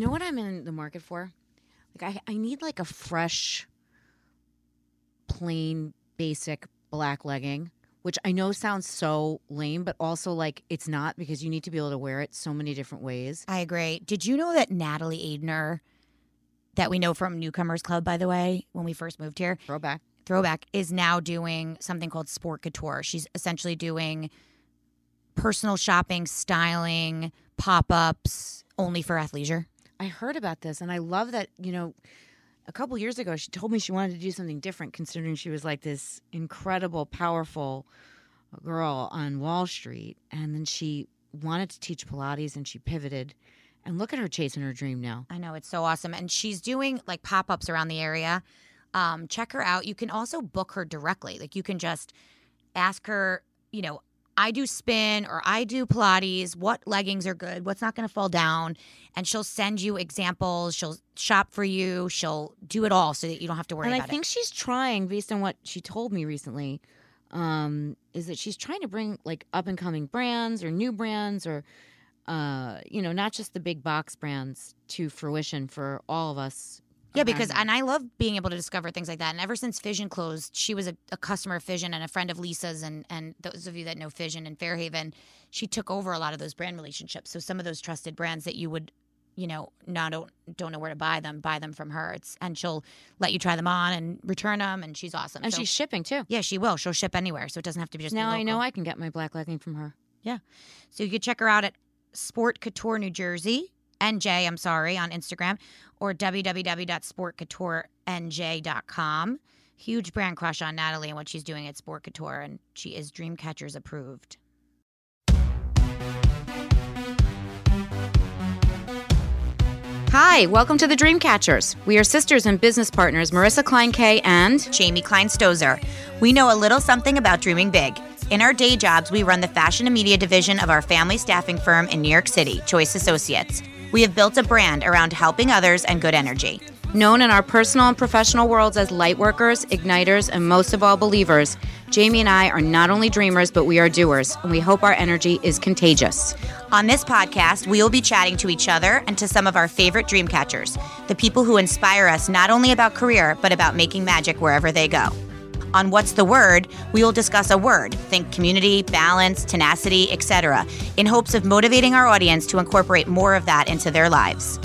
You know what I'm in the market for? Like I need like a fresh, plain, basic black legging, which I know sounds so lame, but also like it's not, because you need to be able to wear it so many different ways. I agree. Did you know that Natalie Aidener, that we know from Newcomers Club, by the way, when we first moved here, throwback, is now doing something called Sport Couture. She's essentially doing personal shopping, styling, pop-ups only for athleisure. I heard about this, and I love that, you know, a couple years ago, she told me she wanted to do something different, considering she was like this incredible, powerful girl on Wall Street. And then she wanted to teach Pilates, and she pivoted. And look at her chasing her dream now. I know. It's so awesome. And she's doing like pop-ups around the area. Check her out. You can also book her directly. Like you can just ask her, you know, I do spin or I do Pilates. What leggings are good? What's not going to fall down? And she'll send you examples. She'll shop for you. She'll do it all so that you don't have to worry about it. And I think she's trying, based on what she told me recently, is that she's trying to bring like up-and-coming brands or new brands or – you know, not just the big box brands, to fruition for all of us. Yeah, because, and I love being able to discover things like that. And ever since Fission closed, she was a customer of Fission and a friend of Lisa's. And those of you that know Fission and Fairhaven, she took over a lot of those brand relationships. So some of those trusted brands that you would, you know, don't know where to buy them from her. And she'll let you try them on and return them. And she's awesome. And so, she's shipping too. Yeah, she will. She'll ship anywhere. So it doesn't have to be just local. I know I can get my black legging from her. Yeah. So you can check her out at Sport Couture New Jersey, NJ, I'm sorry, on Instagram, or www.sportcouturenj.com. Huge brand crush on Natalie and what she's doing at Sport Couture, and she is Dreamcatchers approved. Hi, welcome to the Dreamcatchers. We are sisters and business partners, Marissa Klein K and Jamie Klein-Stoser. We know a little something about dreaming big. In our day jobs, we run the fashion and media division of our family staffing firm in New York City, Choice Associates. We have built a brand around helping others and good energy. Known in our personal and professional worlds as light workers, igniters, and most of all believers, Jamie and I are not only dreamers, but we are doers, and we hope our energy is contagious. On this podcast, we will be chatting to each other and to some of our favorite dream catchers, the people who inspire us not only about career, but about making magic wherever they go. On What's the Word, we will discuss a word, think community, balance, tenacity, etc., in hopes of motivating our audience to incorporate more of that into their lives.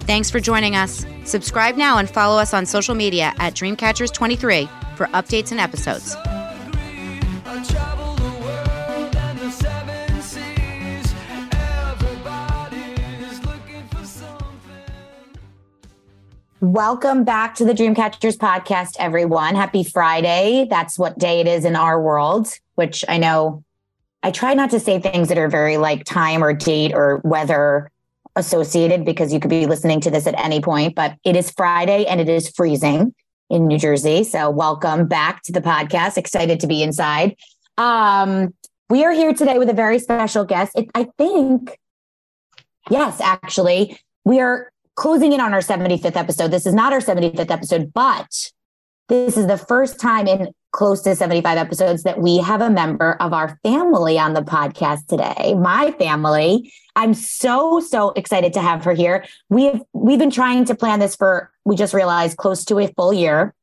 Thanks for joining us. Subscribe now and follow us on social media at Dreamcatchers23 for updates and episodes. Welcome back to the Dreamcatchers podcast, everyone. Happy Friday. That's what day it is in our world, which I know I try not to say things that are very like time or date or weather associated, because you could be listening to this at any point, but it is Friday and it is freezing in New Jersey. So welcome back to the podcast. Excited to be inside. We are here today with a very special guest. Actually, we are closing in on our 75th episode. This is not our 75th episode, but this is the first time in close to 75 episodes that we have a member of our family on the podcast today. My family. I'm so excited to have her here. We've been trying to plan this for, we just realized, close to a full year.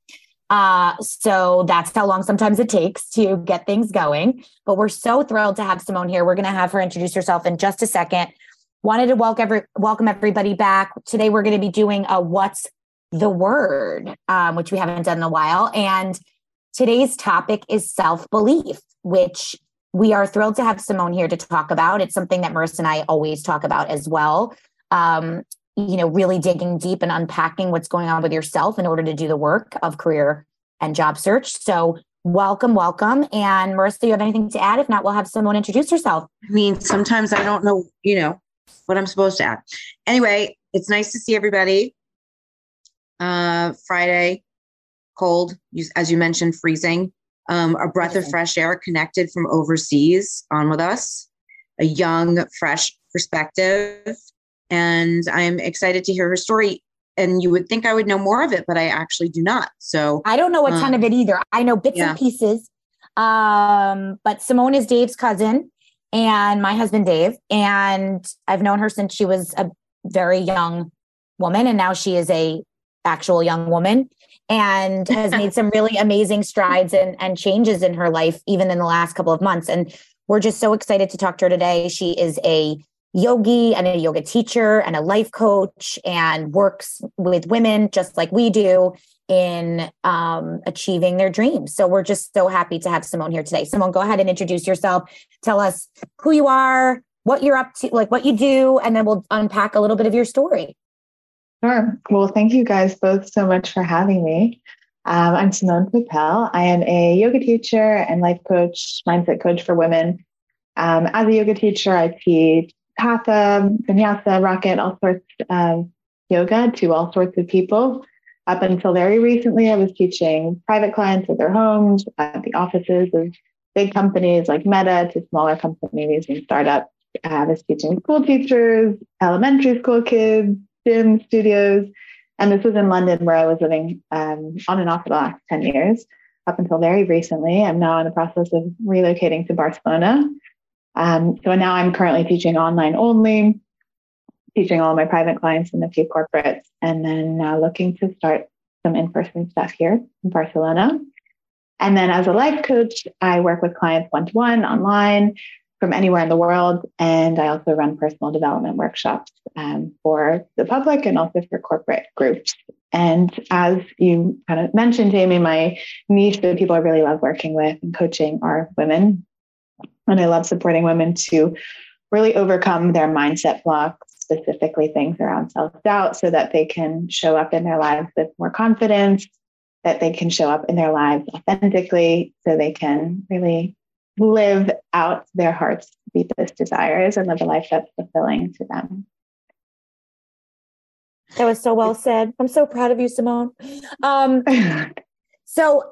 So that's how long sometimes it takes to get things going. But we're so thrilled to have Simone here. We're going to have her introduce herself in just a second. Wanted to welcome everybody back. Today, we're going to be doing a What's the Word, which we haven't done in a while. And today's topic is self-belief, which we are thrilled to have Simone here to talk about. It's something that Marissa and I always talk about as well. You know, really digging deep and unpacking what's going on with yourself in order to do the work of career and job search. So Welcome. And Marissa, do you have anything to add? If not, we'll have Simone introduce herself. I mean, sometimes I don't know, you know, what I'm supposed to add. Anyway, it's nice to see everybody. Friday, cold, as you mentioned, freezing. A breath of fresh air connected from overseas on with us. A young, fresh perspective. And I'm excited to hear her story. And you would think I would know more of it, but I actually do not. So I don't know a ton of it either. I know bits and pieces. But Simone is Dave's cousin. And my husband, Dave, and I've known her since she was a very young woman. And now she is a actual young woman and has made some really amazing strides and changes in her life, even in the last couple of months. And we're just so excited to talk to her today. She is a yogi and a yoga teacher and a life coach and works with women just like we do in achieving their dreams. So we're just so happy to have Simone here today. Simone, go ahead and introduce yourself. Tell us who you are, what you're up to, like what you do, and then we'll unpack a little bit of your story. Sure. Well, thank you guys both so much for having me. I'm Simone Topel. I am a yoga teacher and life coach, mindset coach for women. As a yoga teacher, I teach Hatha, Vinyasa, Rocket, all sorts of yoga to all sorts of people. Up until very recently, I was teaching private clients at their homes, at the offices of big companies like Meta, to smaller companies and startups. I was teaching school teachers, elementary school kids, gym studios. And this was in London, where I was living on and off for the last 10 years. Up until very recently, I'm now in the process of relocating to Barcelona. So now I'm currently teaching online only, teaching all my private clients and a few corporates, and then looking to start some in-person stuff here in Barcelona. And then as a life coach, I work with clients one-to-one online from anywhere in the world. And I also run personal development workshops for the public and also for corporate groups. And as you kind of mentioned, Jamie, my niche, the people I really love working with and coaching are women. And I love supporting women to really overcome their mindset blocks, specifically things around self-doubt, so that they can show up in their lives with more confidence, that they can show up in their lives authentically, so they can really live out their heart's deepest desires and live a life that's fulfilling to them. That was so well said. I'm so proud of you, Simone. So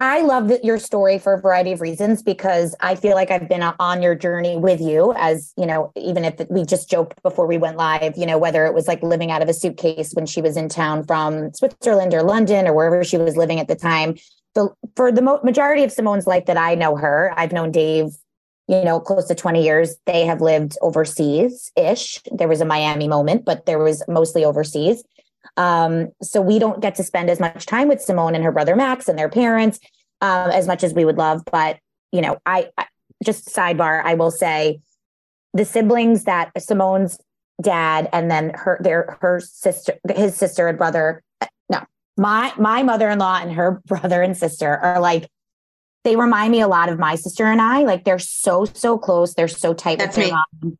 I love your story for a variety of reasons, because I feel like I've been on your journey with you, as, you know, even if we just joked before we went live, you know, whether it was like living out of a suitcase when she was in town from Switzerland or London or wherever she was living at the time. For the majority of Simone's life that I know her, I've known Dave, you know, close to 20 years. They have lived overseas-ish. There was a Miami moment, but there was mostly overseas. So we don't get to spend as much time with Simone and her brother Max and their parents as much as we would love. But, you know, I just sidebar, I will say the siblings that Simone's dad and then her sister, his sister and brother, no, my mother-in-law and her brother and sister are like, they remind me a lot of my sister and I, like they're so close. They're so tight. That's with their mom.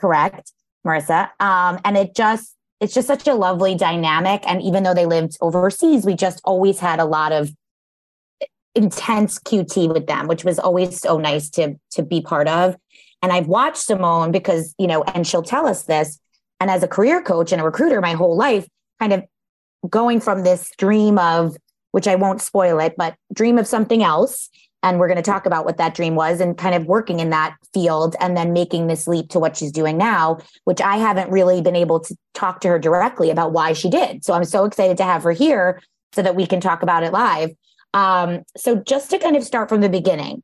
Correct, Marissa. And it's just such a lovely dynamic. And even though they lived overseas, we just always had a lot of intense QT with them, which was always so nice to be part of. And I've watched Simone because, you know, and she'll tell us this. And as a career coach and a recruiter, my whole life kind of going from this dream of, which I won't spoil it, but dream of something else. And we're going to talk about what that dream was and kind of working in that field and then making this leap to what she's doing now, which I haven't really been able to talk to her directly about why she did. So I'm so excited to have her here so that we can talk about it live. So just to kind of start from the beginning,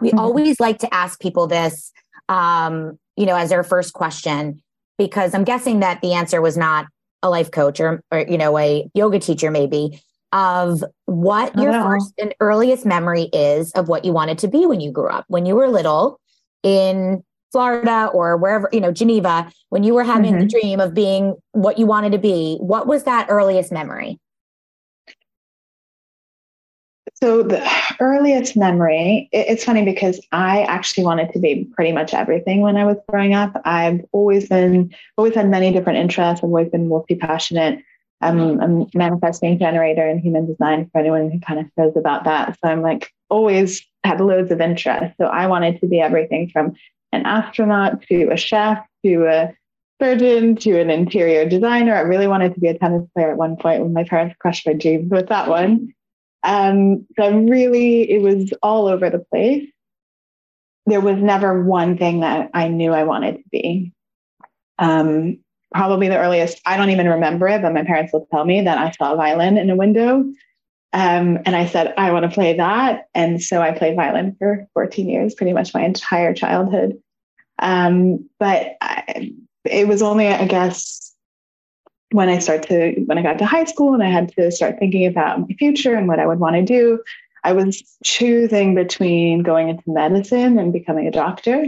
we always like to ask people this, you know, as their first question, because I'm guessing that the answer was not a life coach or you know, a yoga teacher maybe, of what your first and earliest memory is of what you wanted to be when you grew up, when you were little in Florida or wherever, you know, Geneva, when you were having the dream of being what you wanted to be, what was that earliest memory? So the earliest memory, it's funny because I actually wanted to be pretty much everything when I was growing up. I've always had many different interests. I've always been multi-passionate. I'm a manifesting generator in human design for anyone who kind of knows about that. So I'm like always had loads of interest. So I wanted to be everything from an astronaut to a chef, to a surgeon, to an interior designer. I really wanted to be a tennis player at one point when my parents crushed my dreams with that one. It was all over the place. There was never one thing that I knew I wanted to be. Probably the earliest, I don't even remember it, but my parents will tell me that I saw a violin in a window. And I said, I want to play that. And so I played violin for 14 years, pretty much my entire childhood. But it was only, I guess, when I got to high school and I had to start thinking about my future and what I would want to do, I was choosing between going into medicine and becoming a doctor.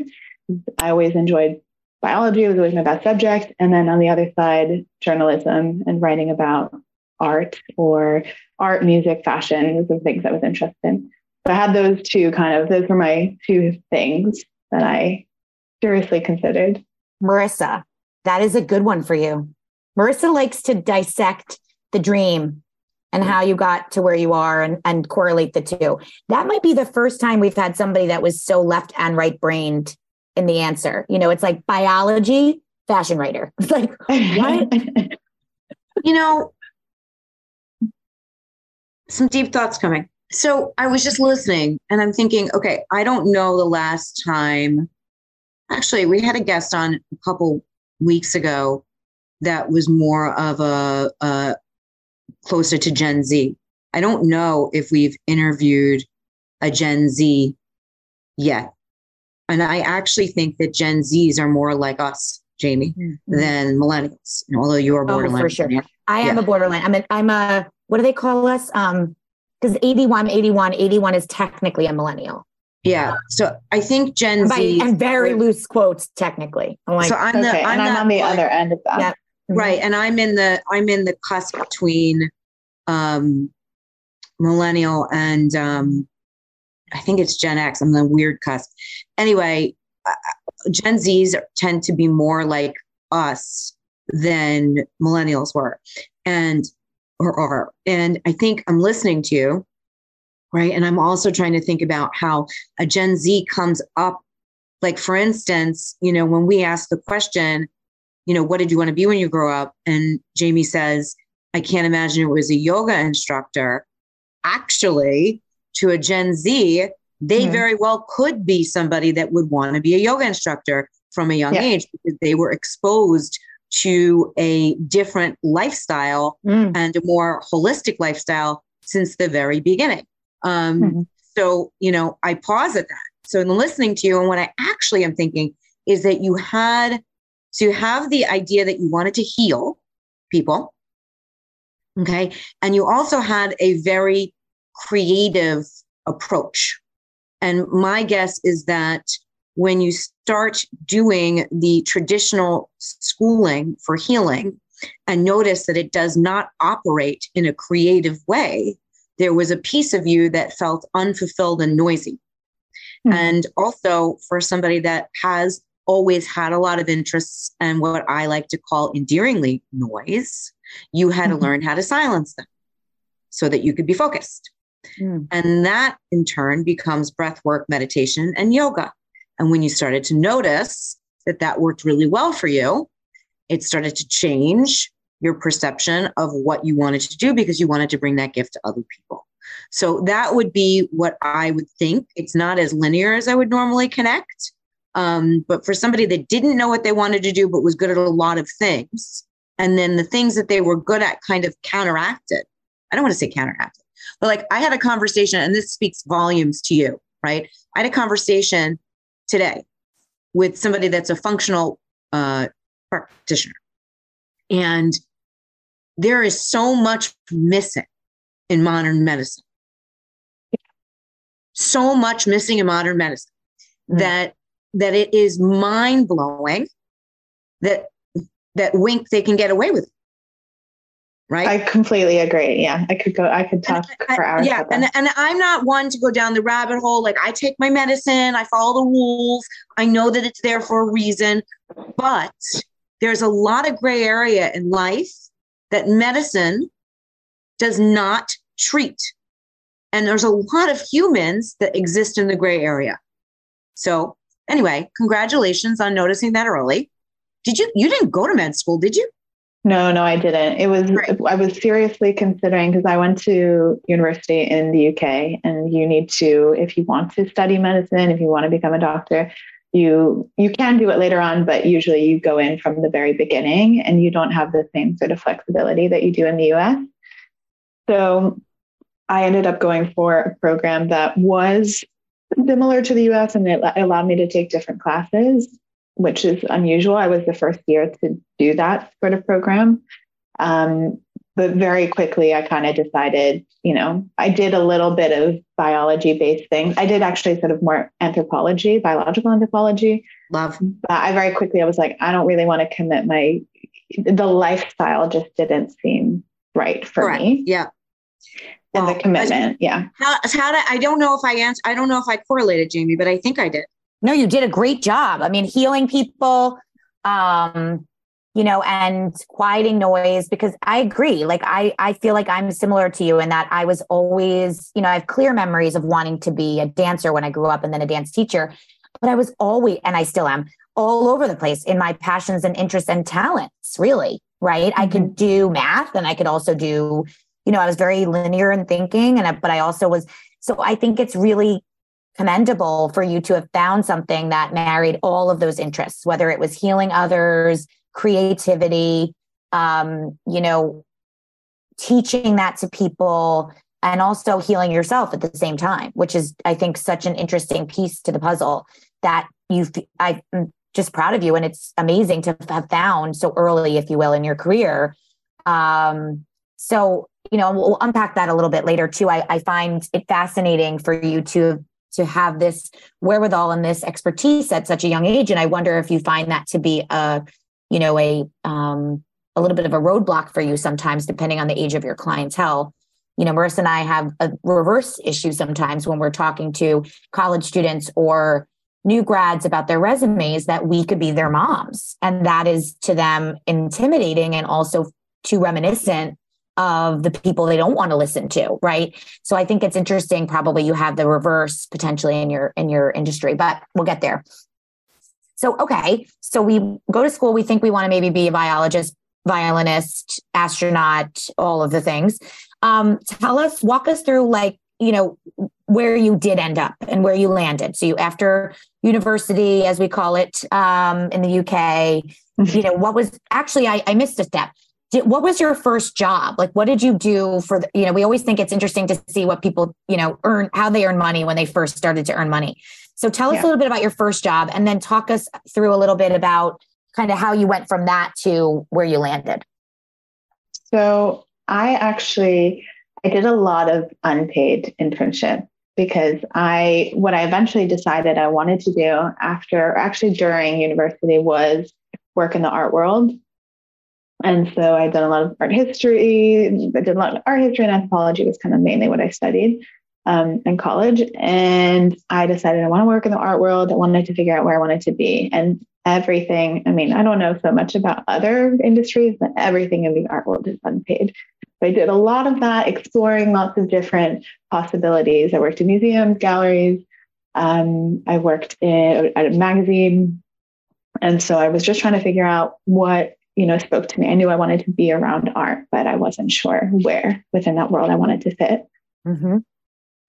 I always enjoyed biology. It was always my best subject. And then on the other side, journalism and writing about art, music, fashion, those are the things I was interested in. So I had those two those were my two things that I seriously considered. Marissa, that is a good one for you. Marissa likes to dissect the dream and how you got to where you are and correlate the two. That might be the first time we've had somebody that was so left and right-brained in the answer. You know, it's like biology, fashion writer. It's like, what? You know, some deep thoughts coming. So I was just listening and I'm thinking, okay, I don't know the last time. Actually, we had a guest on a couple weeks ago that was more of a closer to Gen Z. I don't know if we've interviewed a Gen Z yet. And I actually think that Gen Zs are more like us, Jamie, mm-hmm. than millennials, although you are borderline. Oh, for sure. I am a borderline. I'm a, what do they call us? Because 81 is technically a millennial. Yeah. So I think Gen Z. And very loose quotes, technically. I'm like, so I'm on the other end of that. Yeah. Right. And I'm in the cusp between millennial and I think it's Gen X. I'm the weird cusp. Anyway, Gen Zs tend to be more like us than millennials were. And I think I'm listening to you, right? And I'm also trying to think about how a Gen Z comes up. Like, for instance, when we asked the question, what did you want to be when you grow up? And Jamie says, I can't imagine it was a yoga instructor. Actually, to a Gen Z, they mm-hmm. very well could be somebody that would want to be a yoga instructor from a young age, because they were exposed to a different lifestyle and a more holistic lifestyle since the very beginning. So, I pause at that. So in listening to you, and what I actually am thinking is that you had to have the idea that you wanted to heal people. Okay. And you also had a very creative approach. And my guess is that when you start doing the traditional schooling for healing and notice that it does not operate in a creative way, there was a piece of you that felt unfulfilled and noisy. Mm-hmm. And also for somebody that has always had a lot of interests and what I like to call endearingly noise, you had to learn how to silence them so that you could be focused. And that in turn becomes breath work, meditation, and yoga. And when you started to notice that that worked really well for you, it started to change your perception of what you wanted to do because you wanted to bring that gift to other people. So that would be what I would think. It's not as linear as I would normally connect. But for somebody that didn't know what they wanted to do, but was good at a lot of things, and then the things that they were good at kind of counteracted. I don't want to say counteracted, but like I had a conversation, and this speaks volumes to you, right? I had a conversation today with somebody that's a functional practitioner. And there is so much missing in modern medicine. So much missing in modern medicine that it is mind blowing that wink they can get away with it. Right? I completely agree. Yeah. I could talk for hours. Yeah. And I'm not one to go down the rabbit hole. Like, I take my medicine, I follow the rules. I know that it's there for a reason, but there's a lot of gray area in life that medicine does not treat. And there's a lot of humans that exist in the gray area. So anyway, congratulations on noticing that early. You didn't go to med school, did you? No, I didn't. It was, right. I was seriously considering, because I went to university in the UK, and you need to, if you want to study medicine, if you want to become a doctor, you can do it later on, but usually you go in from the very beginning and you don't have the same sort of flexibility that you do in the US. So I ended up going for a program that was similar to the US, and it allowed me to take different classes, which is unusual. I was the first year to do that sort of program. But very quickly, I kind of decided, you know, I did a little bit of biology-based things. I did actually sort of more anthropology, biological anthropology. Love. But I was like, I don't really want to commit the lifestyle just didn't seem right for me. Yeah. And the commitment. I don't know if I answered. I don't know if I correlated, Jamie, but I think I did. No, you did a great job. I mean, healing people, you know, and quieting noise, because I agree. Like, I feel like I'm similar to you in that I was always, you know, I have clear memories of wanting to be a dancer when I grew up and then a dance teacher, but I was always, and I still am, all over the place in my passions and interests and talents, really. Right. Mm-hmm. I could do math and I could also do, you know, I was very linear in thinking, but I also was, so I think it's really commendable for you to have found something that married all of those interests, whether it was healing others, creativity, you know, teaching that to people, and also healing yourself at the same time, which is, I think, such an interesting piece to the puzzle that I'm just proud of you. And it's amazing to have found so early, if you will, in your career. So, you know, we'll unpack that a little bit later too. I find it fascinating for you to have this wherewithal and this expertise at such a young age. And I wonder if you find that to be a little bit of a roadblock for you sometimes, depending on the age of your clientele. You know, Marissa and I have a reverse issue sometimes when we're talking to college students or new grads about their resumes, that we could be their moms. And that is to them intimidating and also too reminiscent of the people they don't want to listen to. Right. So I think it's interesting. Probably you have the reverse potentially in your industry, but we'll get there. So, okay. So we go to school. We think we want to maybe be a biologist, violinist, astronaut, all of the things. Walk us through, like, you know, where you did end up and where you landed. So you, after university, as we call it, in the UK, you know, what was actually, I missed a step. What was your first job? Like, what did you do for, you know, we always think it's interesting to see what people, you know, earn, how they earn money when they first started to earn money. So tell us a little bit about your first job, and then talk us through a little bit about kind of how you went from that to where you landed. So I did a lot of unpaid internship, because what I eventually decided I wanted to do during university was work in the art world. And so I'd done a lot of art history. I did a lot of art history, and anthropology was kind of mainly what I studied in college. And I decided I want to work in the art world. I wanted to figure out where I wanted to be. And everything, I mean, I don't know so much about other industries, but everything in the art world is unpaid. I did a lot of that, exploring lots of different possibilities. I worked in museums, galleries. I worked at a magazine. And so I was just trying to figure out what, you know, spoke to me. I knew I wanted to be around art, but I wasn't sure where within that world I wanted to fit. Mm-hmm.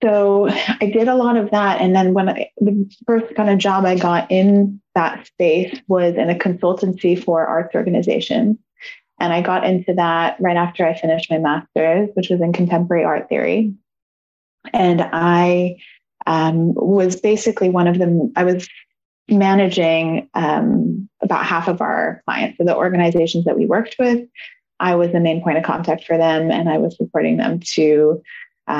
So I did a lot of that. And then the first kind of job I got in that space was in a consultancy for arts organizations. And I got into that right after I finished my master's, which was in contemporary art theory. And I was basically one of them. I was managing about half of our clients. So the organizations that we worked with, I was the main point of contact for them. And I was supporting them to, we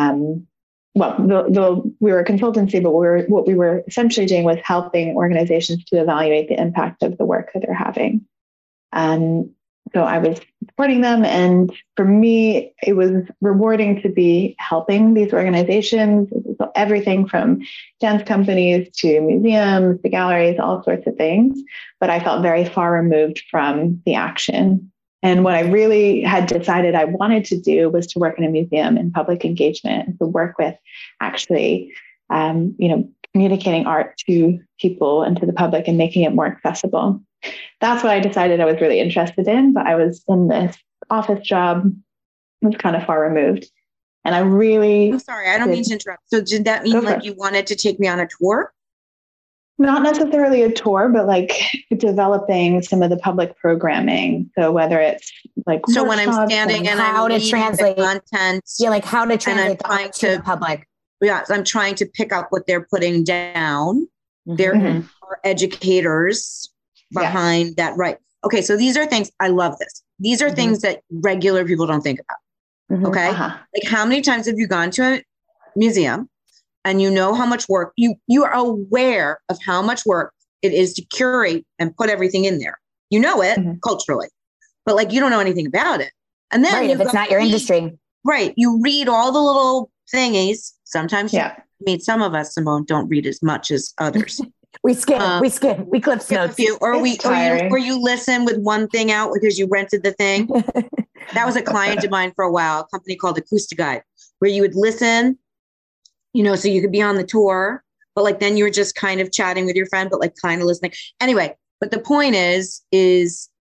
were a consultancy, but what we were essentially doing was helping organizations to evaluate the impact of the work that they're having. So I was supporting them. And for me, it was rewarding to be helping these organizations, everything from dance companies to museums, to galleries, all sorts of things. But I felt very far removed from the action. And what I really had decided I wanted to do was to work in a museum in public engagement, and to work with actually, you know, communicating art to people and to the public and making it more accessible. That's what I decided I was really interested in, but I was in this office job, it was kind of far removed. And I really... I'm sorry, I don't mean to interrupt. So did that mean like you wanted to take me on a tour? Not necessarily a tour, but like developing some of the public programming. So whether it's like... So when I'm standing and how I'm to translate content. Yeah, like how to translate to the public. Yeah, I'm trying to pick up what they're putting down. Mm-hmm. There are educators behind that, right? Okay, so these are things, I love this. These are mm-hmm. things that regular people don't think about. Mm-hmm. Okay. Uh-huh. Like, how many times have you gone to a museum and you know how much work you are aware of how much work it is to curate and put everything in there. You know it mm-hmm. culturally, but like, you don't know anything about it. And then right, if it's not your industry, right. You read all the little thingies. Sometimes yeah. you meet some of us, Simone, don't read as much as others. We skim, we clip notes. Or you listen with one thing out because you rented the thing. That was a client of mine for a while, a company called Acoustiguide, where you would listen, you know, so you could be on the tour, but like, then you were just kind of chatting with your friend, but like kind of listening. Anyway, but the point is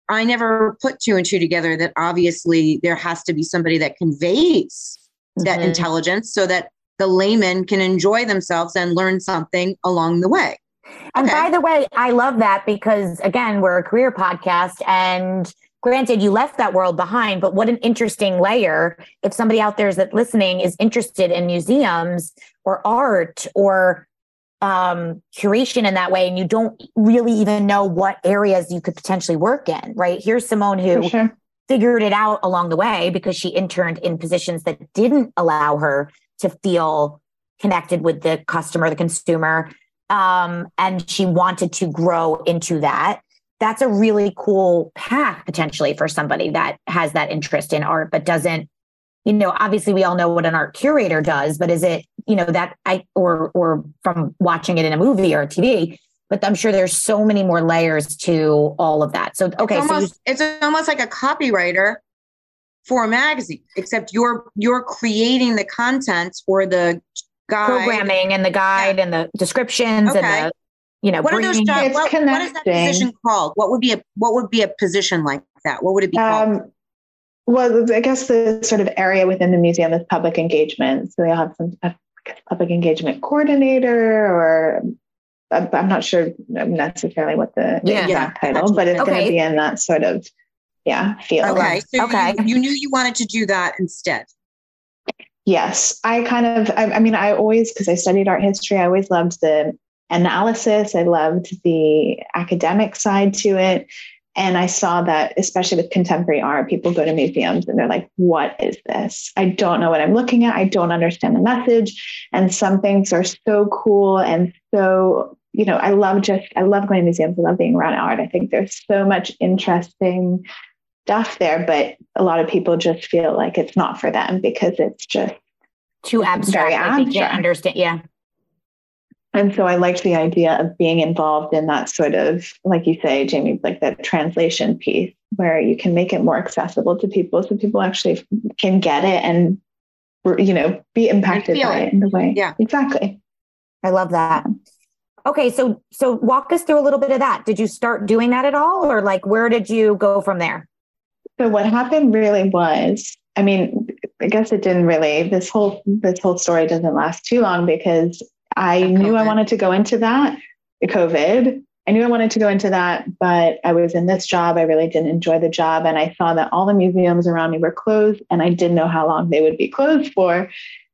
I never put two and two together that obviously there has to be somebody that conveys mm-hmm. that intelligence so that the layman can enjoy themselves and learn something along the way. And okay. by the way, I love that because, again, we're a career podcast, and granted, you left that world behind, but what an interesting layer. If somebody out there that's listening is interested in museums or art or curation in that way, and you don't really even know what areas you could potentially work in, right? Here's Simone who sure. figured it out along the way because she interned in positions that didn't allow her to feel connected with the customer, the consumer. And she wanted to grow into that. That's a really cool path potentially for somebody that has that interest in art, but doesn't, you know, obviously we all know what an art curator does, but is it, you know, that or from watching it in a movie or a TV, but I'm sure there's so many more layers to all of that. So, okay. It's almost like a copywriter for a magazine, except you're creating the content or the guide. Programming and the guide yeah. and the descriptions okay. and the, you know, what are those jobs? What is that position called? What would be a position like that? What would it be called? Well, I guess the sort of area within the museum is public engagement. So they'll have some public engagement coordinator, or I'm not sure necessarily what the exact title, but it's okay. going to be in that sort of field. Okay. So okay. You knew you wanted to do that instead. Yes. I studied art history. I always loved the analysis. I loved the academic side to it. And I saw that, especially with contemporary art, people go to museums and they're like, what is this? I don't know what I'm looking at. I don't understand the message. And some things are so cool. And so, you know, I love going to museums. I love being around art. I think there's so much interesting stuff there, but a lot of people just feel like it's not for them because it's just too abstract. They can't understand. Yeah. And so I liked the idea of being involved in that sort of, like you say, Jamie, like that translation piece where you can make it more accessible to people so people actually can get it and, you know, be impacted by it in the way. Yeah, exactly. I love that. Okay. So walk us through a little bit of that. Did you start doing that at all? Or like, where did you go from there? So what happened really was, I mean, I guess it didn't really, this whole story doesn't last too long because I knew I wanted to go into that, but I was in this job. I really didn't enjoy the job. And I saw that all the museums around me were closed and I didn't know how long they would be closed for.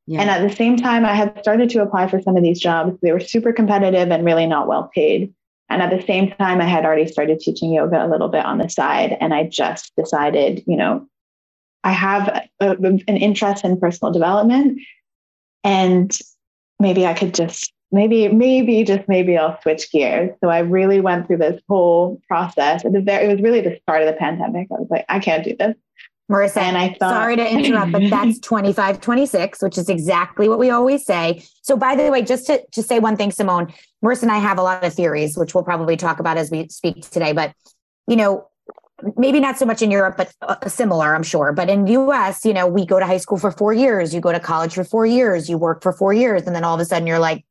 Yeah. And at the same time, I had started to apply for some of these jobs. They were super competitive and really not well paid. And at the same time, I had already started teaching yoga a little bit on the side. And I just decided, you know, I have an interest in personal development, and maybe I could just, maybe I'll switch gears. So I really went through this whole process. It was really the start of the pandemic. I was like, I can't do this. Marissa, and I thought, sorry to interrupt, but that's 25-26, which is exactly what we always say. So by the way, just to say one thing, Simone, Marissa and I have a lot of theories, which we'll probably talk about as we speak today, but, you know, maybe not so much in Europe, but similar, I'm sure. But in US, you know, we go to high school for 4 years, you go to college for 4 years, you work for 4 years. And then all of a sudden you're like,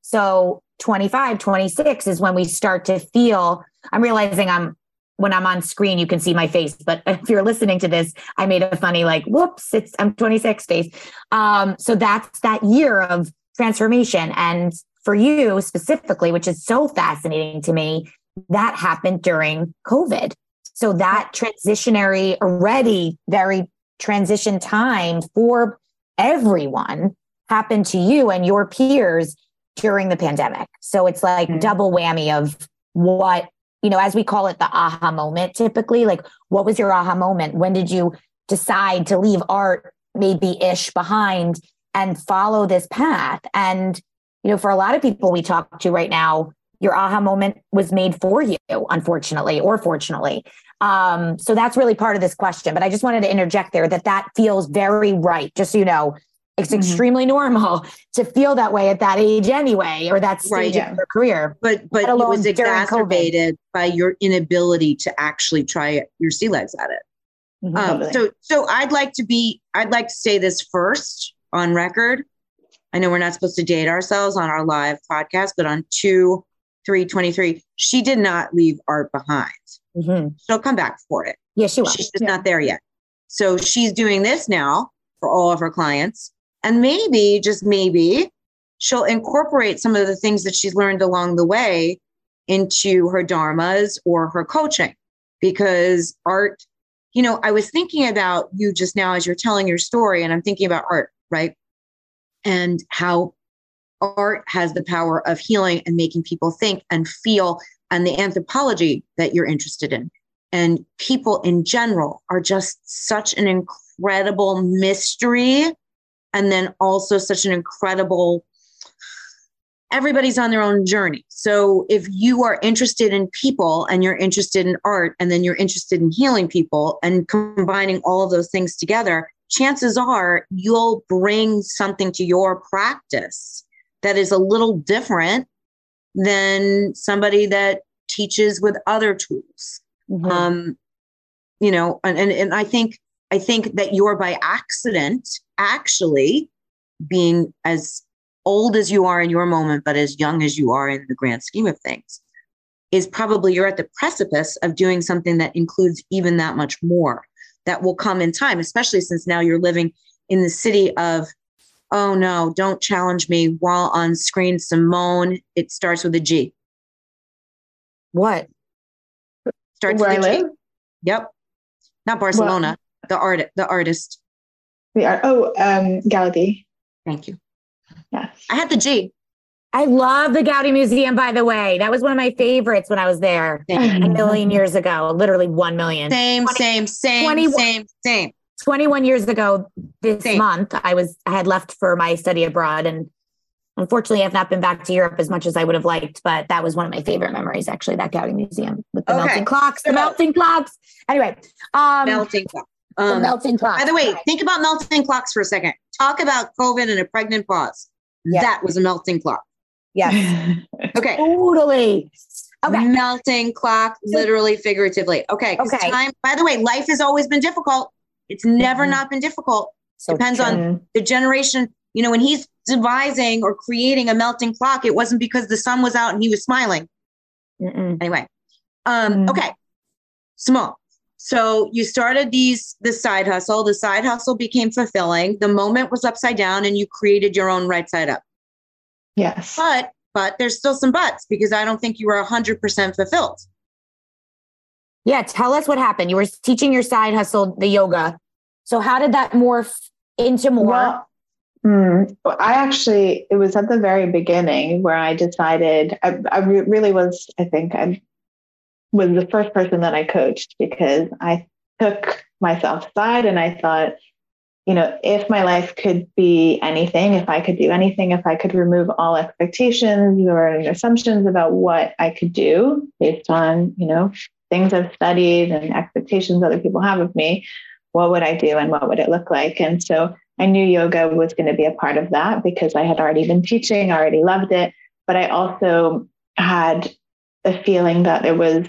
so 25-26 is when we start to feel, I'm realizing when I'm on screen, you can see my face, but if you're listening to this, I made a funny, like, whoops, I'm 26 face. So that's that year of transformation. And for you specifically, which is so fascinating to me, that happened during COVID. So that transitionary, already very transition time for everyone, happened to you and your peers during the pandemic. So it's like double whammy of what you know, as we call it, the aha moment typically, like what was your aha moment? When did you decide to leave art maybe ish behind and follow this path? And, you know, for a lot of people we talk to right now, your aha moment was made for you, unfortunately, or fortunately. So that's really part of this question, but I just wanted to interject there that feels very right. Just so you know, it's extremely normal to feel that way at that age anyway, or that stage of your career. But it was exacerbated by your inability to actually try your sea legs at it. Mm-hmm. So I'd like to say this first on record. I know we're not supposed to date ourselves on our live podcast, but on 2/3/23, she did not leave art behind. Mm-hmm. She'll come back for it. Yeah, she will. She's just not there yet. So she's doing this now for all of her clients. And maybe, just maybe, she'll incorporate some of the things that she's learned along the way into her dharmas or her coaching. Because art, you know, I was thinking about you just now as you're telling your story, and I'm thinking about art, right? And how art has the power of healing and making people think and feel, and the anthropology that you're interested in. And people in general are just such an incredible mystery. And then also such an incredible, everybody's on their own journey. So if you are interested in people and you're interested in art, and then you're interested in healing people and combining all of those things together, chances are you'll bring something to your practice that is a little different than somebody that teaches with other tools. Mm-hmm. You know, and I think that you're by accident actually being as old as you are in your moment, but as young as you are in the grand scheme of things, is probably you're at the precipice of doing something that includes even that much more that will come in time, especially since now you're living in the city of, oh no, don't challenge me while on screen, Simone. It starts with a G. What? Starts Where with I a live? G. Yep. Not Barcelona. What? The artist. Gaudi. Thank you. Yeah. I had the G. I love the Gaudi Museum, by the way. That was one of my favorites when I was there a million years ago, literally 1 million. Same. 21 years ago this month, I had left for my study abroad, and unfortunately I've not been back to Europe as much as I would have liked, but that was one of my favorite memories, actually, that Gaudi Museum with the melting clocks. Anyway. Melting clocks. By the way, think about melting clocks for a second. Talk about COVID and a pregnant pause. Yes. That was a melting clock. Yes. Okay. Totally. Okay. Melting clock, literally, figuratively. Okay. Time, by the way, life has always been difficult. It's never not been difficult. So depends on the generation. You know, when he's devising or creating a melting clock, it wasn't because the sun was out and he was smiling. Mm-mm. Anyway. Okay. Simone. So you started the side hustle. The side hustle became fulfilling. The moment was upside down and you created your own right side up. Yes. But there's still some buts, because I don't think you were 100% fulfilled. Yeah. Tell us what happened. You were teaching your side hustle, the yoga. So how did that morph into more? Well, it was at the very beginning where I decided I was the first person that I coached, because I took myself aside and I thought, you know, if my life could be anything, if I could do anything, if I could remove all expectations or assumptions about what I could do based on, you know, things I've studied and expectations other people have of me, what would I do and what would it look like? And so I knew yoga was going to be a part of that, because I had already been teaching, already loved it. But I also had a feeling that there was,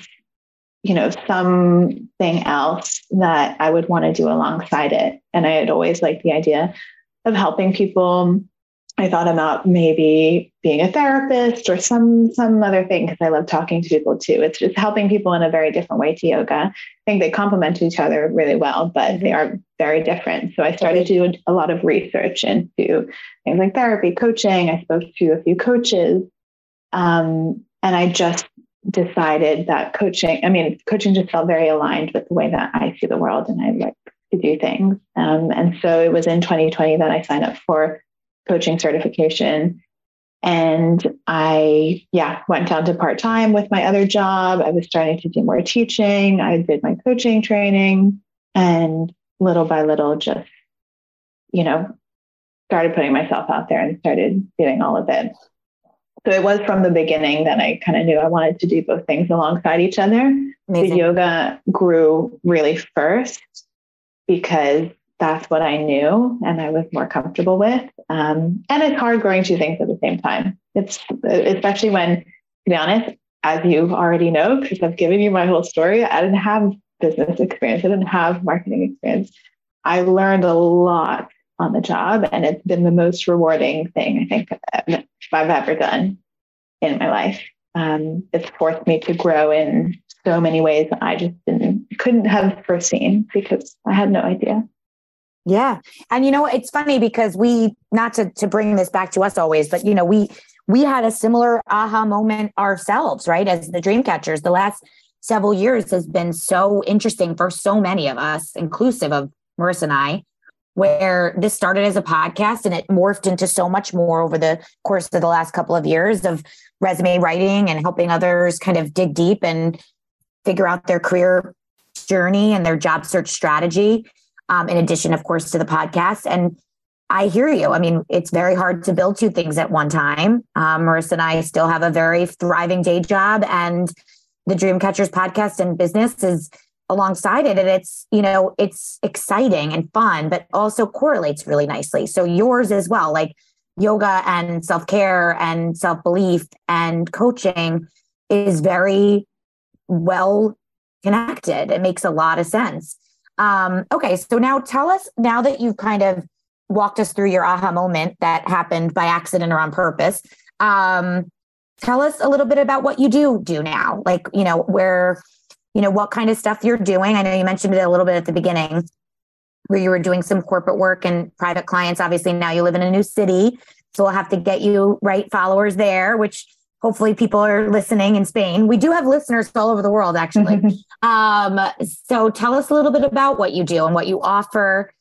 you know, something else that I would want to do alongside it. And I had always liked the idea of helping people. I thought about maybe being a therapist or some other thing, because I love talking to people too. It's just helping people in a very different way to yoga. I think they complement each other really well, but they are very different. So I started to do a lot of research into things like therapy, coaching. I spoke to a few coaches, and I just decided that coaching just felt very aligned with the way that I see the world and I like to do things. And so it was in 2020 that I signed up for coaching certification. And I, went down to part-time with my other job. I was starting to do more teaching. I did my coaching training, and little by little just, started putting myself out there and started doing all of it. So it was from the beginning that I kind of knew I wanted to do both things alongside each other. Amazing. The yoga grew really first because that's what I knew and I was more comfortable with. And it's hard growing two things at the same time. It's especially when, to be honest, as you already know, because I've given you my whole story, I didn't have business experience. I didn't have marketing experience. I learned a lot on the job, and it's been the most rewarding thing I think I've ever done in my life. It's forced me to grow in so many ways that I just couldn't have foreseen because I had no idea. Yeah. And it's funny because we, not to bring this back to us always, but we had a similar aha moment ourselves, right? As the Dreamcatchers, the last several years has been so interesting for so many of us, inclusive of Marissa and I, where this started as a podcast and it morphed into so much more over the course of the last couple of years of resume writing and helping others kind of dig deep and figure out their career journey and their job search strategy. In addition, of course, to the podcast. And I hear you. I mean, it's very hard to build two things at one time. Marissa and I still have a very thriving day job, and the Dreamcatchers podcast and business is alongside it. And it's, it's exciting and fun, but also correlates really nicely. So yours as well, like yoga and self-care and self-belief and coaching is very well connected. It makes a lot of sense. Okay. So now tell us, now that you've kind of walked us through your aha moment that happened by accident or on purpose, tell us a little bit about what you do now, like, where, what kind of stuff you're doing. I know you mentioned it a little bit at the beginning where you were doing some corporate work and private clients. Obviously now you live in a new city, so we'll have to get you right followers there, which hopefully people are listening in Spain. We do have listeners all over the world, actually. So tell us a little bit about what you do and what you offer.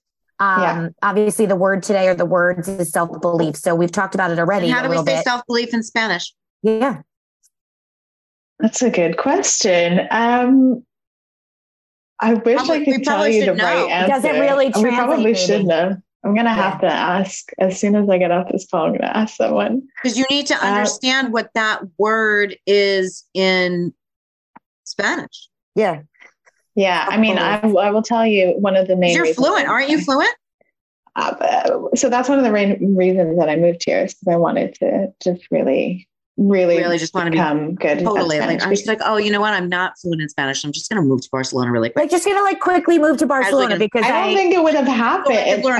Obviously the word today, or the words, is self-belief. So we've talked about it already. And how do we say self-belief in Spanish? Yeah. That's a good question. I wish I could tell you the right answer. Does it really translate? We probably should know. I'm going to have to ask as soon as I get off this call. I'm going to ask someone. Because you need to understand what that word is in Spanish. Yeah. Yeah. I mean, I will tell you one of the main reasons. You're fluent. Aren't you fluent? So that's one of the reasons that I moved here, is because I wanted to just really just want to become good. Totally. Like, I'm just like, oh, you know what? I'm not fluent in Spanish. I'm just going to move to Barcelona really quick. Like, just going to quickly move to Barcelona because I don't think it would have happened. Basically,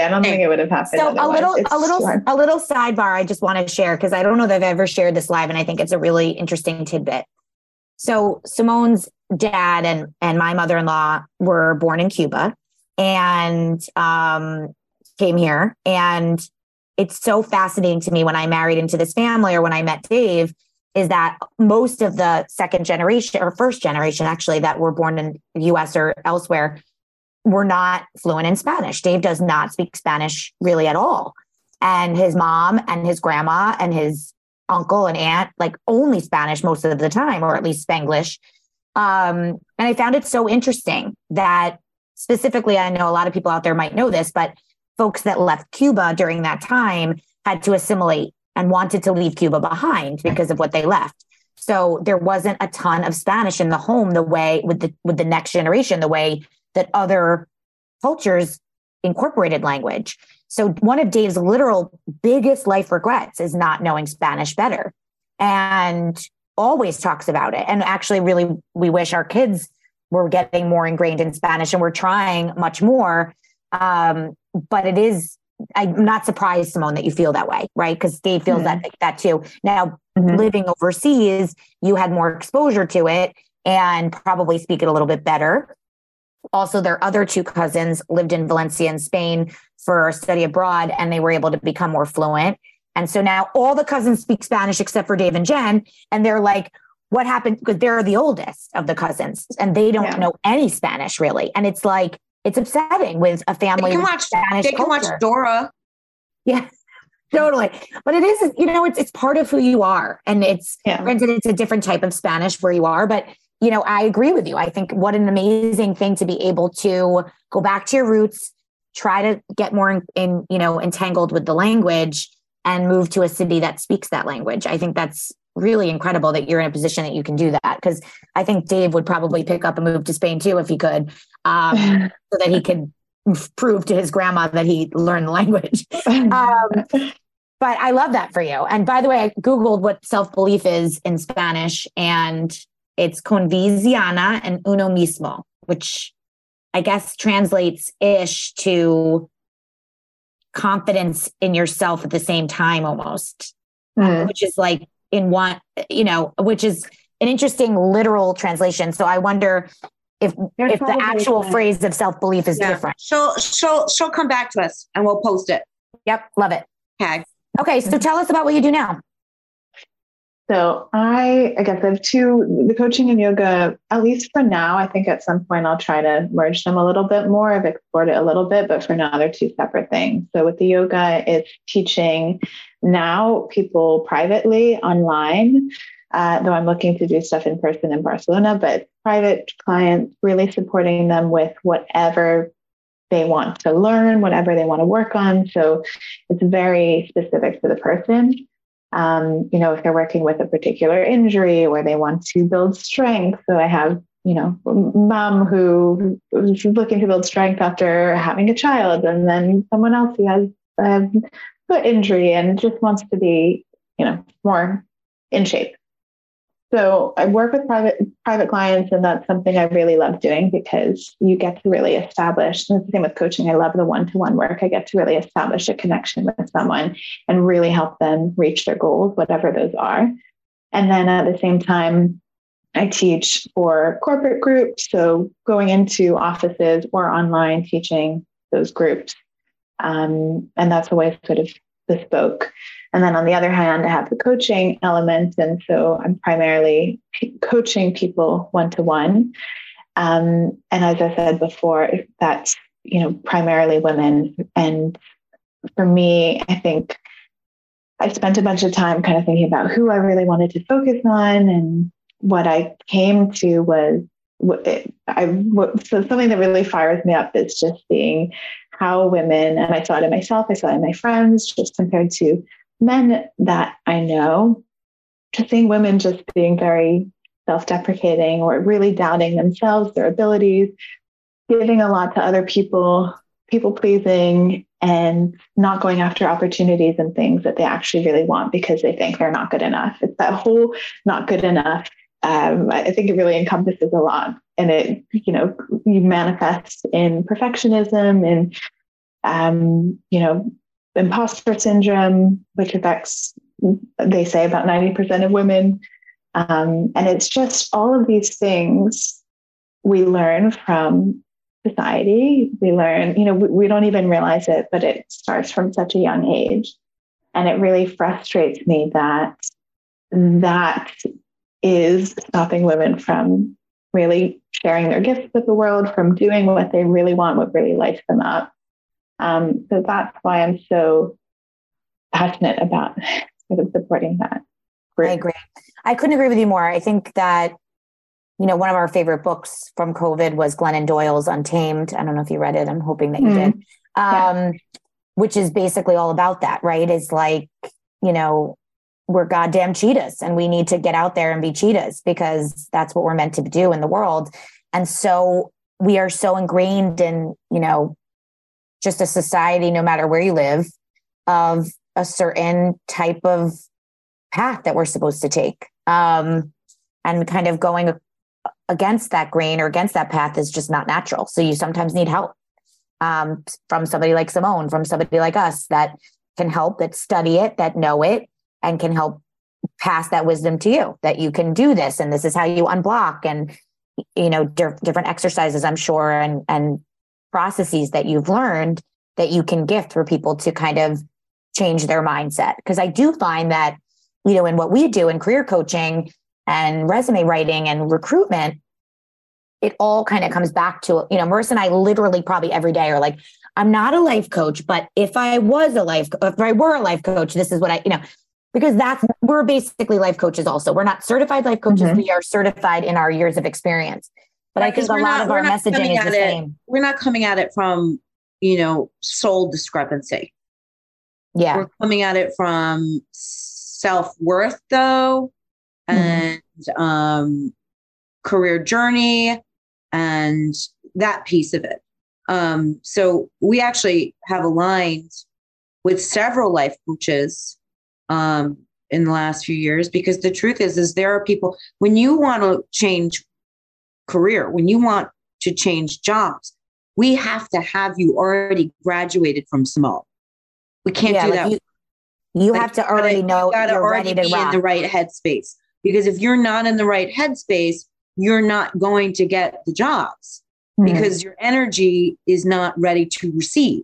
I don't think it would have happened. So a little sidebar I just want to share, because I don't know that I've ever shared this live, and I think it's a really interesting tidbit. So Simone's dad and my mother-in-law were born in Cuba and came here, and it's so fascinating to me when I married into this family, or when I met Dave, is that most of the second generation, or first generation actually, that were born in the US or elsewhere were not fluent in Spanish. Dave does not speak Spanish really at all. And his mom and his grandma and his uncle and aunt, like, only Spanish most of the time, or at least Spanglish. And I found it so interesting that, specifically, I know a lot of people out there might know this, but folks that left Cuba during that time had to assimilate and wanted to leave Cuba behind because of what they left. So there wasn't a ton of Spanish in the home, the way with the next generation, the way that other cultures incorporated language. So one of Dave's literal biggest life regrets is not knowing Spanish better, and always talks about it. And actually, really, we wish our kids were getting more ingrained in Spanish, and we're trying much more. But it is, I'm not surprised, Simone, that you feel that way, right? Because Dave feels that too. Now, living overseas, you had more exposure to it and probably speak it a little bit better. Also, their other two cousins lived in Valencia in Spain for a study abroad, and they were able to become more fluent. And so now all the cousins speak Spanish except for Dave and Jen. And they're like, what happened? Because they're the oldest of the cousins, and they don't know any Spanish really. And it's like, it's upsetting with a family. They can watch Dora. Yeah. Totally. But it is, you know, it's part of who you are. And it's, granted, it's a different type of Spanish where you are, but you know, I agree with you. I think what an amazing thing to be able to go back to your roots, try to get more in you know, entangled with the language and move to a city that speaks that language. I think that's really incredible that you're in a position that you can do that. Cause I think Dave would probably pick up and move to Spain too, if he could, so that he could prove to his grandma that he learned the language. But I love that for you. And by the way, I Googled what self-belief is in Spanish, and it's conviviana and uno mismo, which I guess translates ish to confidence in yourself at the same time almost, which is like in one, you know, which is an interesting literal translation. So I wonder if the actual phrase of self-belief is different. She'll come back to us and we'll post it. Yep. Love it. Okay. Okay. So tell us about what you do now. So I guess I have the coaching and yoga, at least for now. I think at some point I'll try to merge them a little bit more. I've explored it a little bit, but for now they're two separate things. So with the yoga, it's teaching now people privately online, though I'm looking to do stuff in person in Barcelona, but private clients, really supporting them with whatever they want to learn, whatever they want to work on. So it's very specific to the person. You know, if they're working with a particular injury or they want to build strength. So I have, you know, mom who is looking to build strength after having a child, and then someone else who has a foot injury and just wants to be, you know, more in shape. So I work with private clients, and that's something I really love doing because you get to really establish, and it's the same with coaching. I love the one-to-one work. I get to really establish a connection with someone and really help them reach their goals, whatever those are. And then at the same time, I teach for corporate groups. So going into offices or online teaching those groups. And that's always sort of bespoke. And then on the other hand, I have the coaching element. And so I'm primarily coaching people one-to-one. And as I said before, that's, you know, primarily women. And for me, I think I spent a bunch of time kind of thinking about who I really wanted to focus on. And what I came to was, so something that really fires me up is just seeing how women, and I saw it in myself, I saw it in my friends, just compared to men that I know, to seeing women just being very self-deprecating or really doubting themselves, their abilities, giving a lot to other people, people-pleasing, and not going after opportunities and things that they actually really want because they think they're not good enough. It's that whole not good enough. I think it really encompasses a lot, and it, you know, you manifest in perfectionism and, you know, imposter syndrome, which affects, they say, about 90% of women. And it's just all of these things we learn from society. We learn, you know, we don't even realize it, but it starts from such a young age. And it really frustrates me that that is stopping women from really sharing their gifts with the world, from doing what they really want, what really lights them up. So that's why I'm so passionate about sort of supporting that group. I agree. I couldn't agree with you more. I think that, you know, one of our favorite books from COVID was Glennon Doyle's Untamed. I don't know if you read it. I'm hoping that you did, which is basically all about that, right? It's like, you know, we're goddamn cheetahs and we need to get out there and be cheetahs because that's what we're meant to do in the world. And so we are so ingrained in, you know, just a society, no matter where you live, of a certain type of path that we're supposed to take. And kind of going against that grain or against that path is just not natural. So you sometimes need help from somebody like Simone, from somebody like us that can help, that study it, that know it, and can help pass that wisdom to you, that you can do this. And this is how you unblock, and, you know, different exercises, I'm sure, and processes that you've learned that you can gift for people to kind of change their mindset. Because I do find that, you know, in what we do in career coaching and resume writing and recruitment, it all kind of comes back to, you know, Marissa and I literally probably every day are like, I'm not a life coach, but if I were a life coach, this is what because we're basically life coaches also. We're not certified life coaches. Mm-hmm. We are certified in our years of experience. But I think a lot of our messaging is the same. We're not coming at it from, soul discrepancy. Yeah. We're coming at it from self-worth though, and mm-hmm. Career journey and that piece of it. So we actually have aligned with several life coaches in the last few years, because the truth is there are people, when you want to change career, when you want to change jobs, we have to have you already graduated from Simone. We can't do that. You have to already know you're ready to be in the right headspace, because if you're not in the right headspace, you're not going to get the jobs. Because your energy is not ready to receive.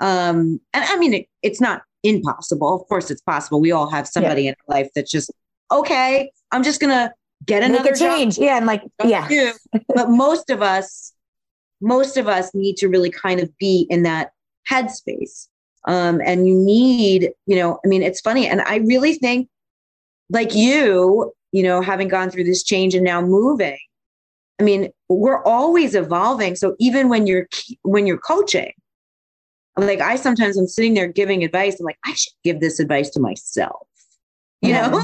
And I mean, it's not impossible. Of course, it's possible. We all have somebody in our life that's just, okay, I'm just going to get another change. Job. Yeah. And but most of us need to really kind of be in that headspace. And you need, it's funny. And I really think like you, having gone through this change and now moving, we're always evolving. So even when you're coaching, I'm sitting there giving advice. I'm like, I should give this advice to myself. You know,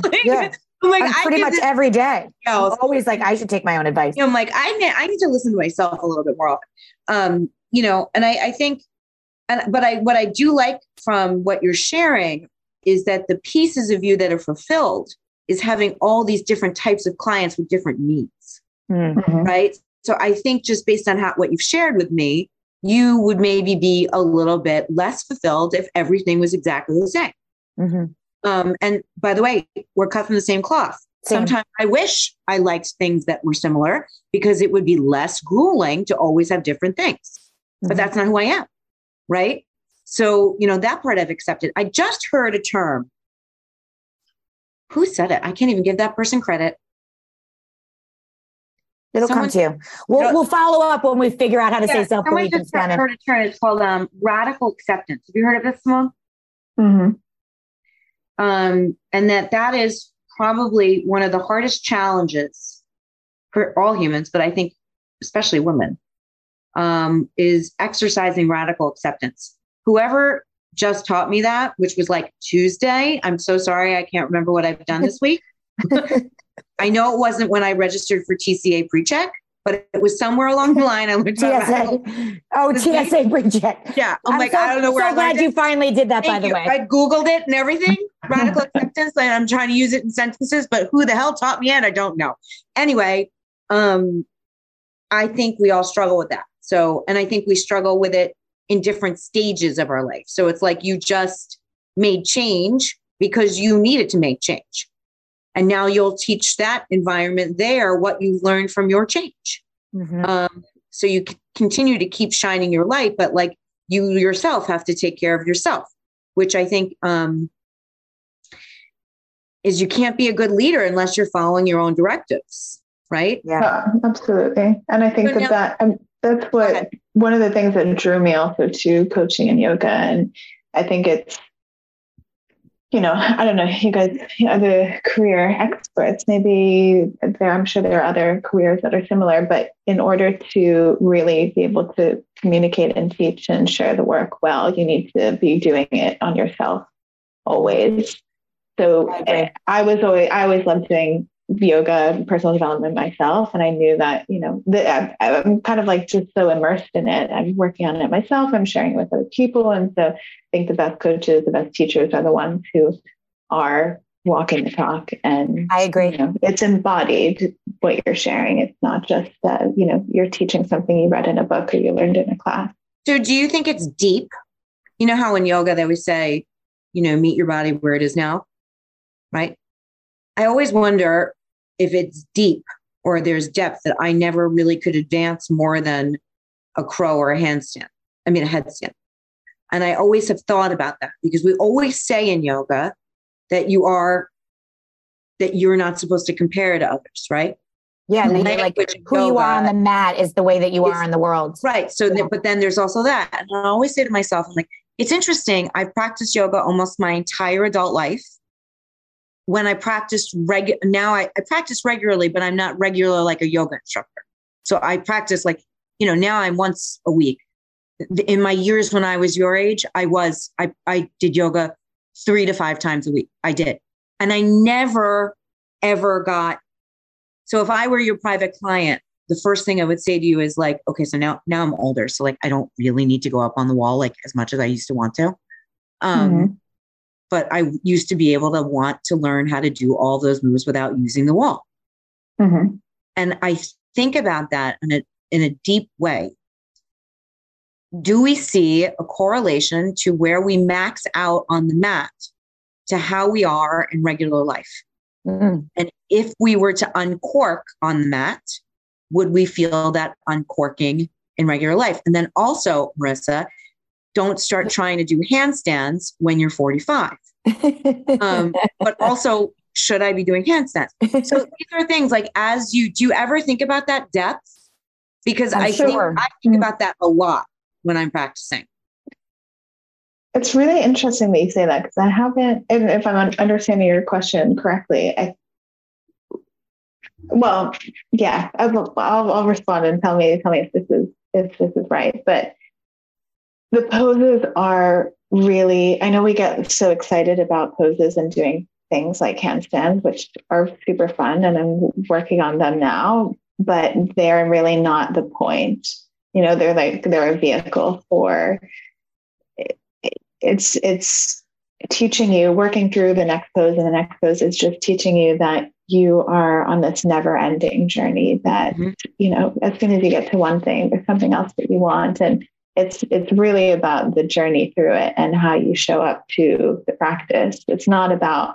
I'm pretty much every day. I'm always like, I should take my own advice. I'm like, I need to listen to myself a little bit more often. And I think, but what I do like from what you're sharing is that the pieces of you that are fulfilled is having all these different types of clients with different needs. Mm-hmm. Right. So I think just based on what you've shared with me, you would maybe be a little bit less fulfilled if everything was exactly the same. Mm-hmm. And by the way, we're cut from the same cloth. Sometimes I wish I liked things that were similar, because it would be less grueling to always have different things, but that's not who I am. Right. So, that part I've accepted. I just heard a term. Who said it? I can't even give that person credit. It'll come to you. We'll follow up when we figure out how to say self-belief. It's called radical acceptance. Have you heard of this, Simone? Mm-hmm. And that is probably one of the hardest challenges for all humans, but I think especially women, is exercising radical acceptance. Whoever just taught me that, which was like Tuesday, I'm so sorry, I can't remember what I've done this week. I know it wasn't when I registered for TCA PreCheck, but it was somewhere along the line. I learned about TSA. Oh, TSA PreCheck. Yeah. I don't know where I learned it. I'm so glad you finally did that, by the way. I Googled it and everything. Radical acceptance. And I'm trying to use it in sentences, but who the hell taught me it? I don't know. Anyway, I think we all struggle with that. So, and I think we struggle with it in different stages of our life. So it's like you just made change because you needed to make change. And now you'll teach that environment there what you learned from your change. Mm-hmm. So you continue to keep shining your light, but like you yourself have to take care of yourself, which I think is you can't be a good leader unless you're following your own directives, right? Yeah, absolutely. And I think that's what one of the things that drew me also to coaching and yoga. And I think it's, I don't know, you guys are the career experts. Maybe I'm sure there are other careers that are similar, but in order to really be able to communicate and teach and share the work well, you need to be doing it on yourself always. So I always loved doing yoga, personal development myself. And I knew that, I'm kind of like just so immersed in it. I'm working on it myself. I'm sharing it with other people. And so I think the best coaches, the best teachers are the ones who are walking the talk. And I agree. It's embodied what you're sharing. It's not just that, you're teaching something you read in a book or you learned in a class. So do you think it's deep? You know how in yoga they always say, meet your body where it is now, right? I always wonder if it's deep or there's depth that I never really could advance more than a crow or a headstand. And I always have thought about that, because we always say in yoga that you're not supposed to compare to others, right? Yeah. Maybe like who you are on the mat is the way that you are in the world. Right. So, but then there's also that. And I always say to myself, I'm like, it's interesting. I've practiced yoga almost my entire adult life. When I practiced now I practice regularly, but I'm not regular like a yoga instructor. So I practice like, now I'm once a week. In my years when I was your age, I did yoga 3 to 5 times a week. I did. And I never, ever got. So if I were your private client, the first thing I would say to you is like, okay, so now I'm older. So like, I don't really need to go up on the wall, like as much as I used to want to. Mm-hmm. But I used to be able to want to learn how to do all those moves without using the wall. Mm-hmm. And I think about that in a deep way. Do we see a correlation to where we max out on the mat to how we are in regular life? Mm-hmm. And if we were to uncork on the mat, would we feel that uncorking in regular life? And then also, Marissa, don't start trying to do handstands when you're 45. But also, should I be doing handstands? So these are things like, do you ever think about that depth? Because I think about that a lot when I'm practicing. It's really interesting that you say that, because I haven't, if I'm understanding your question correctly, I'll respond and tell me if this is right. But the poses are really, I know we get so excited about poses and doing things like handstands, which are super fun, and I'm working on them now, but they're really not the point. They're a vehicle for, it's teaching you, working through the next pose and the next pose is just teaching you that you are on this never ending journey that, mm-hmm. As soon as you get to one thing, there's something else that you want. And it's really about the journey through it and how you show up to the practice. It's not about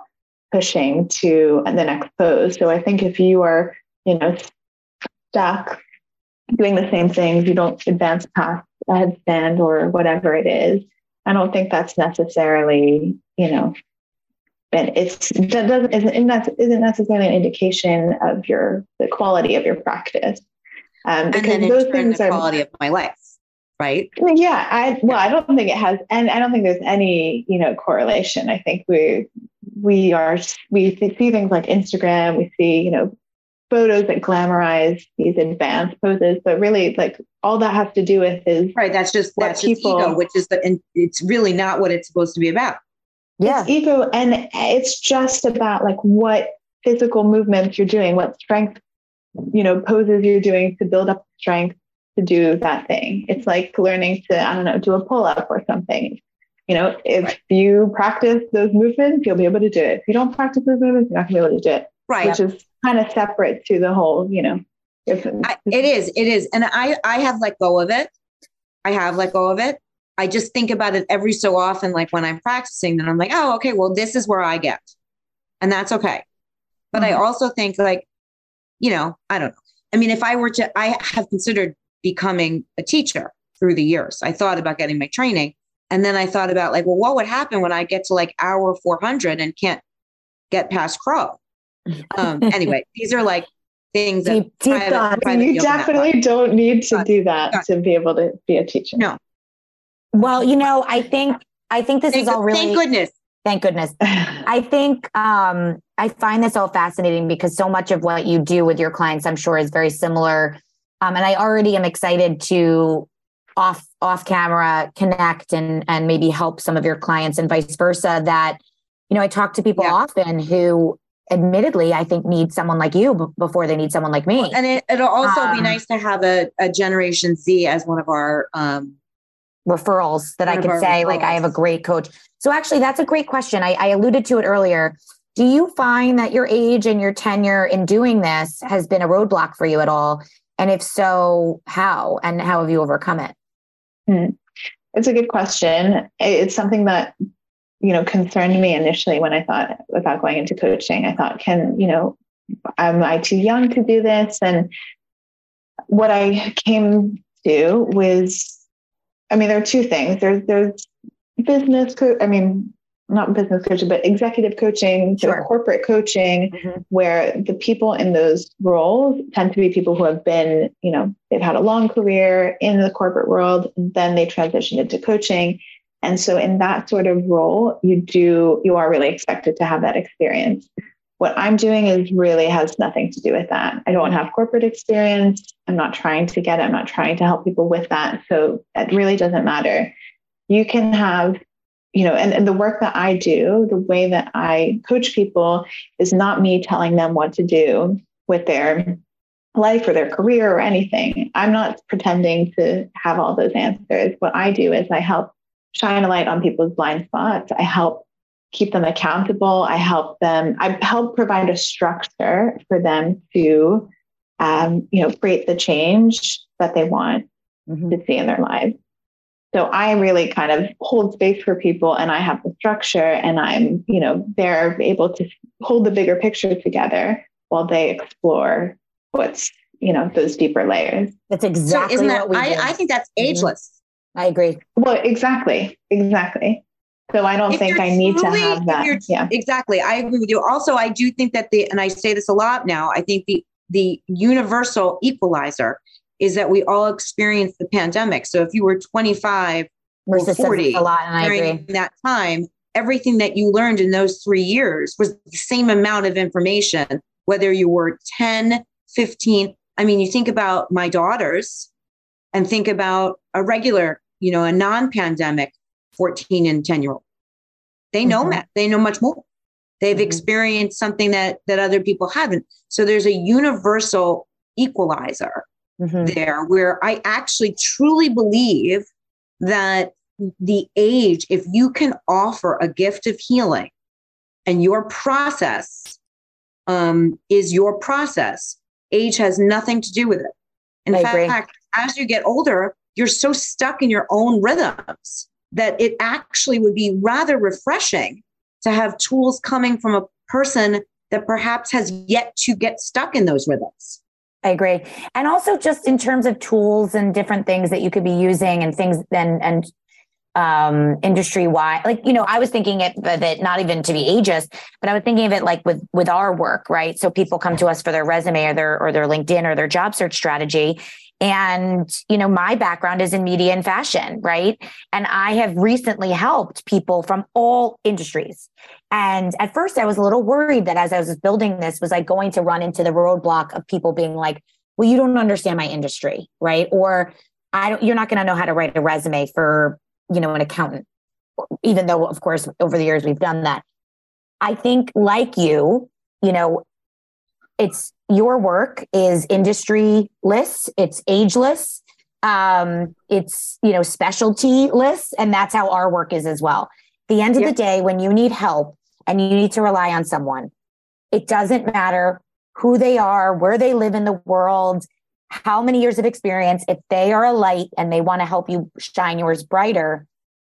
pushing to the next pose. So I think if you are, stuck doing the same things, you don't advance past a headstand or whatever it is. I don't think that's necessarily, and isn't necessarily an indication of the quality of your practice. Because those things are the quality of my life, right? Yeah. I don't think it has, and I don't think there's any, correlation. I think we see things like Instagram, we see, photos that glamorize these advanced poses, but really like all that has to do with is right. That's just ego, which is and it's really not what it's supposed to be about. Yeah. It's ego. And it's just about like what physical movements you're doing, what strength, poses you're doing to build up strength to do that thing. It's like learning to, do a pull-up or something. If right. you practice those movements, you'll be able to do it. If you don't practice those movements, you're not gonna be able to do it. Right. Which is kind of separate to the whole, It is. And I have let go of it. I just think about it every so often, like when I'm practicing, then I'm like, oh, okay, well, this is where I get, and that's okay. But mm-hmm. I also think like, I don't know. I mean, I have considered becoming a teacher through the years. I thought about getting my training, and then I thought about like, well, what would happen when I get to like hour 400 and can't get past crow? Anyway, these are like things that private you definitely don't need to do that to be able to be a teacher. No. Well, I think this is all really. Thank goodness. I think I find this all fascinating because so much of what you do with your clients, I'm sure, is very similar. And I already am excited to off camera connect and maybe help some of your clients and vice versa. That I talk to people often who, admittedly, I think need someone like you before they need someone like me. And it'll also be nice to have a Generation Z as one of our. Referrals that I could say referrals. Like I have a great coach. So actually that's a great question. I alluded to it earlier. Do you find that your age and your tenure in doing this has been a roadblock for you at all? And if so, how, and how have you overcome it? It's a good question. It's something that, concerned me initially when I thought about going into coaching. I thought, am I too young to do this? And what I came to was, there are two things. There's business. not business coaching, but executive coaching, sure, to corporate coaching, mm-hmm, where the people in those roles tend to be people who have been, you know, they've had a long career in the corporate world, then they transition into coaching. And so in that sort of role, you are really expected to have that experience. What I'm doing is really has nothing to do with that. I don't have corporate experience. I'm not trying to get it. I'm not trying to help people with that. So that really doesn't matter. You can have, you know, and the work that I do, the way that I coach people is not me telling them what to do with their life or their career or anything. I'm not pretending to have all those answers. What I do is I help shine a light on people's blind spots. I help keep them accountable. I help provide a structure for them to, create the change that they want, mm-hmm, to see in their lives. So I really kind of hold space for people, and I have the structure, and I'm, you know, they're able to hold the bigger picture together while they explore what's, you know, those deeper layers. That's exactly what we do. I think that's ageless. Mm-hmm. I agree. Well, exactly. So I don't think I need to have that. Yeah, exactly. I agree with you. Also, I do think that and I say this a lot now, I think the universal equalizer is that we all experienced the pandemic. So if you were 25 or 40 during that time, everything that you learned in those 3 years was the same amount of information, whether you were 10, 15. I mean, you think about my daughters and think about a regular, you know, a non-pandemic 14 and 10-year-old. They know, mm-hmm, math. They know much more. They've, mm-hmm, experienced something that other people haven't. So there's a universal equalizer, mm-hmm, there, where I actually truly believe that the age, if you can offer a gift of healing and your process is your process, age has nothing to do with it. In fact, as you get older, you're so stuck in your own rhythms that it actually would be rather refreshing to have tools coming from a person that perhaps has yet to get stuck in those rhythms. I agree. And also just in terms of tools and different things that you could be using and things then, and industry wide, like, you know, I was thinking of it, not even to be ageist, but I was thinking of it like with our work, right? So people come to us for their resume or their LinkedIn or their job search strategy. And, you know, my background is in media and fashion, right? And I have recently helped people from all industries. And at first I was a little worried that as I was building this, was I going to run into the roadblock of people being like, well, you don't understand my industry, right? Or you're not going to know how to write a resume for, you know, an accountant, even though, of course, over the years we've done that. I think like you know, it's your work is industry-less, it's ageless, it's, you know, specialty-less, and that's how our work is as well. At the end of the day, when you need help and you need to rely on someone, it doesn't matter who they are, where they live in the world, how many years of experience. If they are a light and they want to help you shine yours brighter,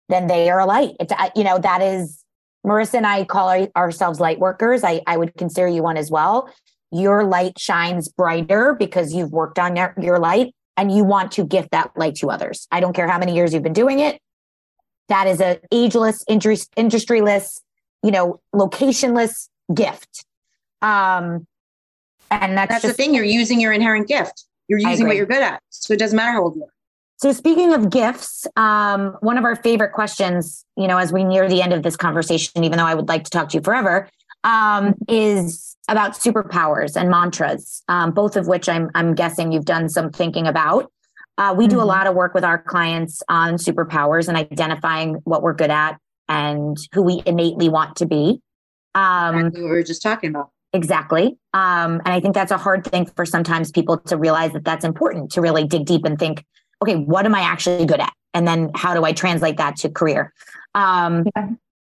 then they are a light. It's, you know, that is, Marissa and I call ourselves light workers. I would consider you one as well. Your light shines brighter because you've worked on your light and you want to gift that light to others. I don't care how many years you've been doing it. That is an ageless, industry-less, you know, location-less gift. And that's just, the thing. You're using your inherent gift. You're using what you're good at. So it doesn't matter how old you are. So speaking of gifts, one of our favorite questions, you know, as we near the end of this conversation, even though I would like to talk to you forever, is about superpowers and mantras, both of which I'm guessing you've done some thinking about. We do a lot of work with our clients on superpowers and identifying what we're good at and who we innately want to be. Exactly what we were just talking about. Exactly. And I think that's a hard thing for sometimes people to realize that that's important, to really dig deep and think, okay, what am I actually good at? And then how do I translate that to career?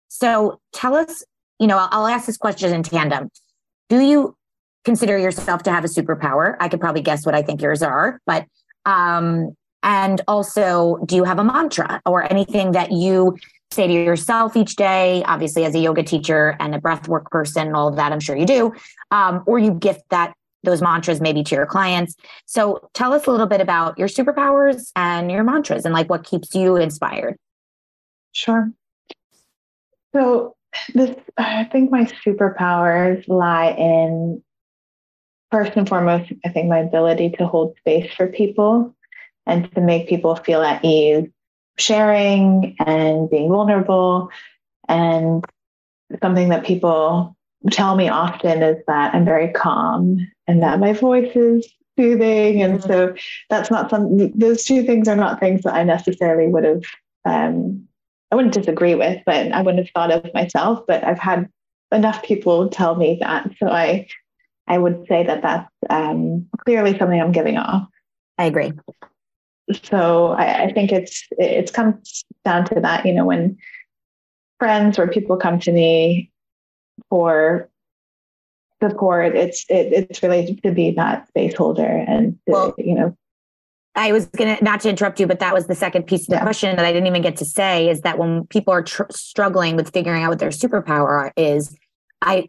So tell us, you know, I'll ask this question in tandem. Do you consider yourself to have a superpower? I could probably guess what I think yours are, but, and also, do you have a mantra or anything that you say to yourself each day? Obviously, as a yoga teacher and a breathwork person, all of that, I'm sure you do, or you gift those mantras maybe to your clients. So tell us a little bit about your superpowers and your mantras and like what keeps you inspired. Sure. So I think my superpowers lie in, first and foremost, I think my ability to hold space for people and to make people feel at ease, sharing and being vulnerable. And something that people tell me often is that I'm very calm and that my voice is soothing. And so that's not those two things are not things that I necessarily would have, I wouldn't disagree with, but I wouldn't have thought of myself, but I've had enough people tell me that. So I would say that that's clearly something I'm giving off. I agree. So I think it's comes down to that, you know, when friends or people come to me for support, it's really to be that space holder and to, you know. I was going to, not to interrupt you, but that was the second piece of the question that I didn't even get to say, is that when people are struggling with figuring out what their superpower is,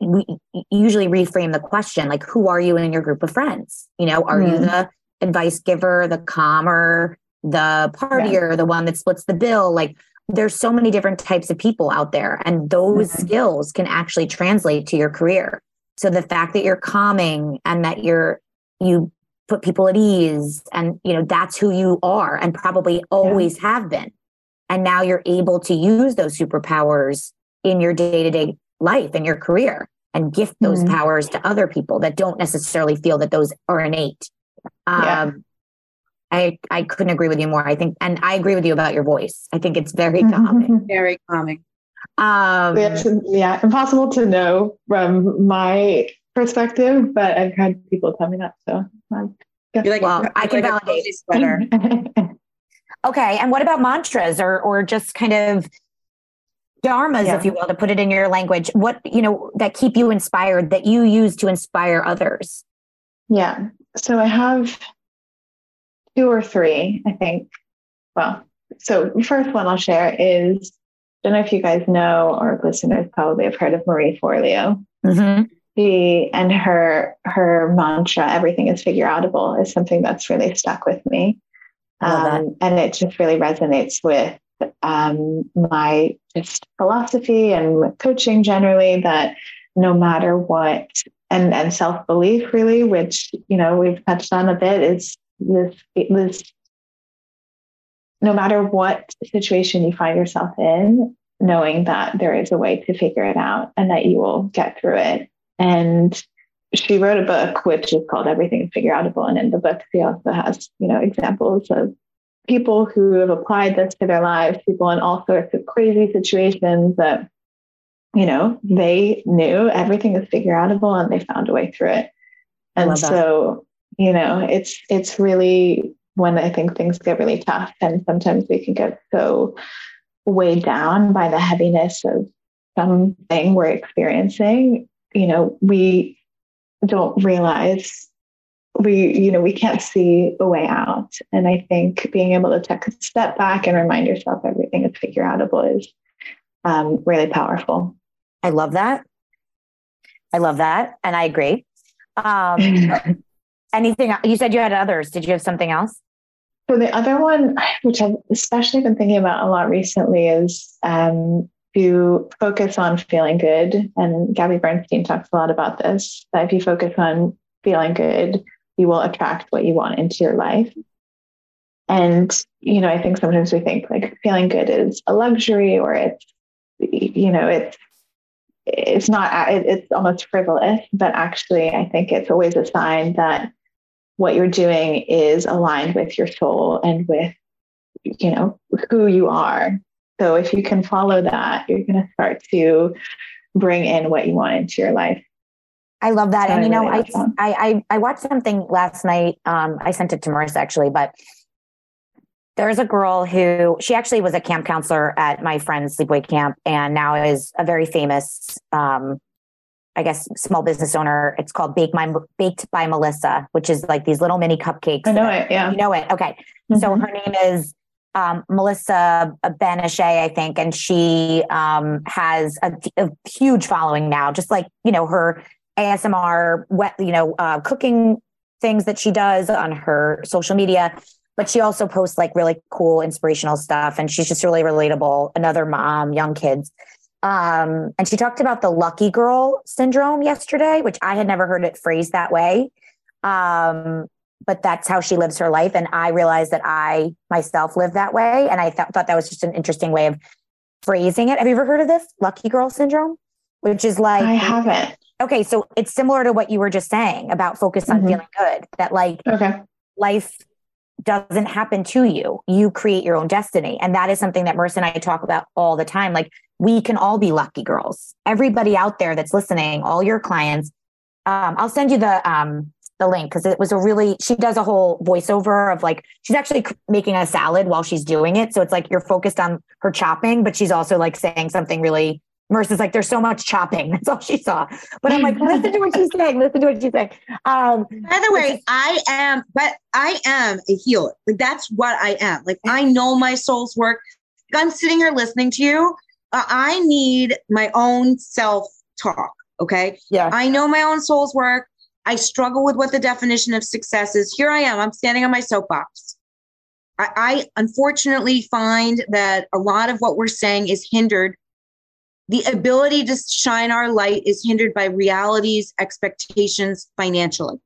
we usually reframe the question, like, who are you in your group of friends? You know, are you the advice giver, the calmer, the partier, the one that splits the bill? Like, there's so many different types of people out there, and those skills can actually translate to your career. So the fact that you're calming and that you put people at ease, and, you know, that's who you are and probably always have been. And now you're able to use those superpowers in your day-to-day life and your career and gift those powers to other people that don't necessarily feel that those are innate. I couldn't agree with you more. I think, and I agree with you about your voice. I think it's very calming. Very calming. Impossible to know from my perspective, but I've had people tell me that. So I can validate. Okay. And what about mantras or just kind of dharmas, if you will, to put it in your language, what, you know, that keep you inspired, that you use to inspire others? Yeah. So I have 2 or 3, I think. Well, so the first one I'll share is, I don't know if you guys know, or listeners probably have heard of Marie Forleo. She and her mantra, everything is figure outable, is something that's really stuck with me. And it just really resonates with my just philosophy and coaching generally, that no matter what, and self-belief really, which, you know, we've touched on a bit, is this no matter what situation you find yourself in, knowing that there is a way to figure it out and that you will get through it. And she wrote a book, which is called Everything Figure Outable. And in the book, she also has, you know, examples of people who have applied this to their lives, people in all sorts of crazy situations that, you know, they knew everything is figure outable and they found a way through it. And so, you know, it's really when I think things get really tough, and sometimes we can get so weighed down by the heaviness of something we're experiencing. You know, we don't realize we can't see a way out. And I think being able to take a step back and remind yourself everything is figure outable is really powerful. I love that. And I agree. Anything you said you had others. Did you have something else? So the other one, which I've especially been thinking about a lot recently, is to focus on feeling good. And Gabby Bernstein talks a lot about this, that if you focus on feeling good, you will attract what you want into your life. And, you know, I think sometimes we think like feeling good is a luxury, or it's, you know, it's not, it's almost frivolous, but actually I think it's always a sign that what you're doing is aligned with your soul and with, you know, who you are. So if you can follow that, you're going to start to bring in what you want into your life. I love that. So, and you know, really I watched something last night. I sent it to Marissa actually, but there's a girl who, she actually was a camp counselor at my friend's sleepaway camp, and now is a very famous, I guess, small business owner. It's called Baked by Melissa, which is like these little mini cupcakes. I know that, You know it. Okay. Mm-hmm. So her name is Melissa Benesch, I think. And she has a huge following now, just like, you know, her ASMR, cooking things that she does on her social media. But she also posts like really cool, inspirational stuff. And she's just really relatable. Another mom, young kids. And she talked about the lucky girl syndrome yesterday, which I had never heard it phrased that way. But that's how she lives her life. And I realized that I myself live that way. And I thought that was just an interesting way of phrasing it. Have you ever heard of this lucky girl syndrome? Which is like, I haven't. Okay. So it's similar to what you were just saying about focus on feeling good, that like life doesn't happen to you. You create your own destiny. And that is something that Marissa and I talk about all the time. Like, we can all be lucky girls. Everybody out there that's listening, all your clients, I'll send you the link. Cause it was a really, she does a whole voiceover of like, she's actually making a salad while she's doing it. So it's like, you're focused on her chopping, but she's also like saying something really, Marissa's like, there's so much chopping. That's all she saw. But I'm like, listen to what she's saying. Listen to what she's saying. By the way, I am a healer. Like, that's what I am. Like, I know my soul's work. Like, I'm sitting here listening to you. I need my own self-talk. Okay. Yeah. I know my own soul's work. I struggle with what the definition of success is. Here I am. I'm standing on my soapbox. I unfortunately find that a lot of what we're saying is hindered. The ability to shine our light is hindered by realities, expectations, financially.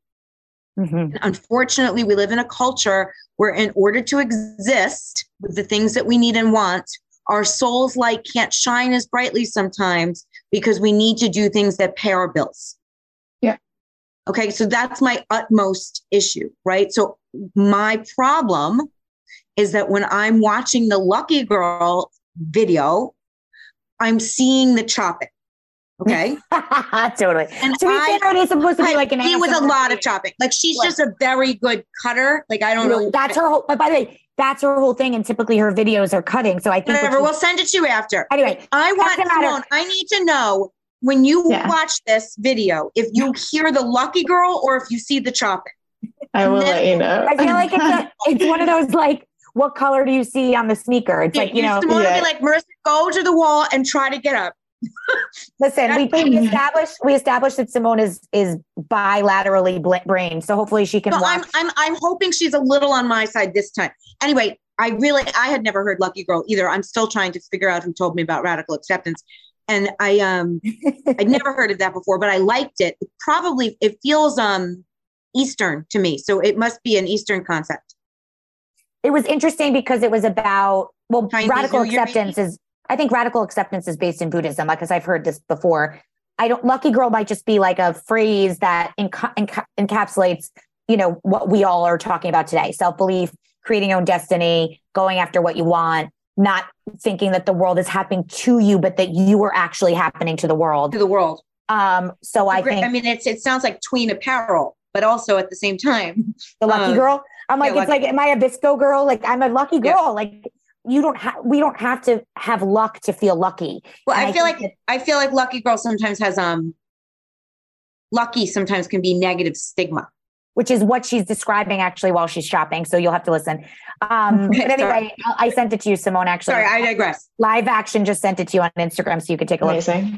And unfortunately, we live in a culture where in order to exist with the things that we need and want, our soul's light can't shine as brightly sometimes because we need to do things that pay our bills. Yeah. Okay. So that's my utmost issue, right? So my problem is that when I'm watching the lucky girl video, I'm seeing the chopping. Okay. Totally. And so it's supposed to be like an, it was a lot of chopping. Like, she's just a very good cutter. Like, I don't know. That's her whole, but by the way, that's her whole thing. And typically her videos are cutting. So I think we'll send it to you after. Anyway, I want to know, I need to know when you watch this video, if you hear the lucky girl or if you see the chopping. I will let you know. I feel like it's one of those, like, what color do you see on the sneaker? It's like, you know, Simone would be like, Marissa, go to the wall and try to get up. Listen, we established that Simone is bilaterally brained. So hopefully she can watch. I'm hoping she's a little on my side this time. Anyway, I had never heard lucky girl either. I'm still trying to figure out who told me about radical acceptance. And I'd never heard of that before, but I liked it. It feels Eastern to me. So it must be an Eastern concept. It was interesting because it was about, radical acceptance is, I think radical acceptance is based in Buddhism, because I've heard this before. Lucky girl might just be like a phrase that encapsulates, you know, what we all are talking about today. Self-belief, creating your own destiny, going after what you want, not thinking that the world is happening to you, but that you are actually happening to the world. So I think, it sounds like tween apparel, but also at the same time, the lucky girl. I'm like, it's lucky. Like, am I a Bisco girl? Like, I'm a lucky girl. Yeah. Like, we don't have to have luck to feel lucky. Well, I feel like lucky girl sometimes has, lucky sometimes can be negative stigma, which is what she's describing actually while she's shopping. So you'll have to listen. But anyway, I sent it to you, Simone, actually. Sorry, I digress. Live Action just sent it to you on Instagram so you could take a look. Amazing.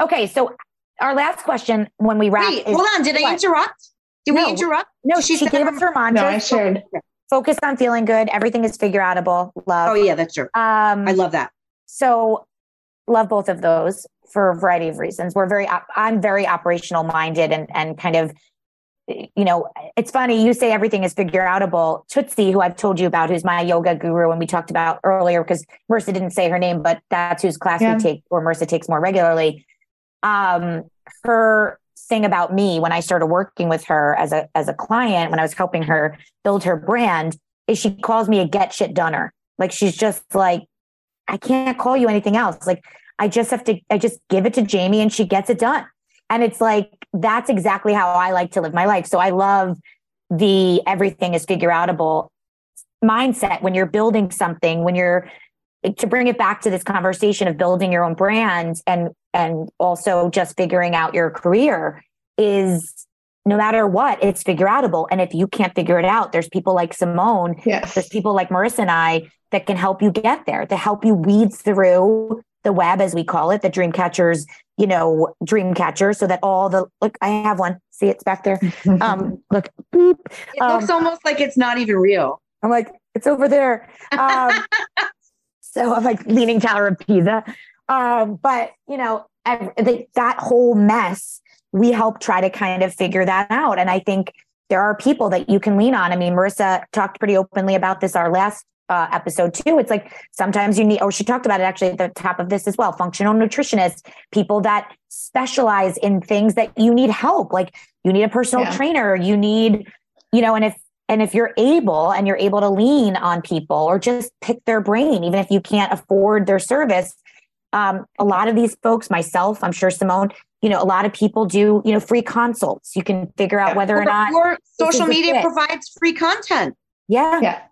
Okay. So our last question when we wrap. Wait, hold on. Did I interrupt? Did we interrupt? No, she gave us her mantra. No, I shared. Focus on feeling good. Everything is figure outable. Love. Oh, yeah, that's true. I love that. So love both of those for a variety of reasons. I'm very operational minded and kind of, you know, it's funny. You say everything is figure outable. Tootsie, who I've told you about, who's my yoga guru, and we talked about earlier because Marissa didn't say her name, but that's whose class we take, or Marissa takes more regularly. Her thing about me when I started working with her as a client, when I was helping her build her brand, is she calls me a get shit doner. Like, she's just like, I can't call you anything else. Like, I just give it to Jamie and she gets it done. And it's like, that's exactly how I like to live my life. So I love the everything is figure outable mindset when you're building something, when you're, to bring it back to this conversation of building your own brand and also just figuring out your career, is no matter what, it's figure outable. And if you can't figure it out, there's people like Simone, there's people like Marissa and I that can help you get there, to help you weed through the web, as we call it, the Dreamcatchers, you know, Dreamcatcher, so that all the, look, I have one, see, it's back there. Look, beep. It looks almost like it's not even real. I'm like, it's over there. So I'm like Leaning Tower of Pisa. But, you know, that whole mess, we help try to kind of figure that out. And I think there are people that you can lean on. I mean, Marissa talked pretty openly about this, our last episode too. It's like, sometimes you need, or she talked about it actually at the top of this as well, functional nutritionists, people that specialize in things that you need help. Like you need a personal trainer, you need, you know, and if you're able and you're able to lean on people or just pick their brain, even if you can't afford their service, a lot of these folks, myself, I'm sure Simone, you know, a lot of people do, you know, free consults. You can figure out whether or not your social media provides free content. Yeah. Yeah.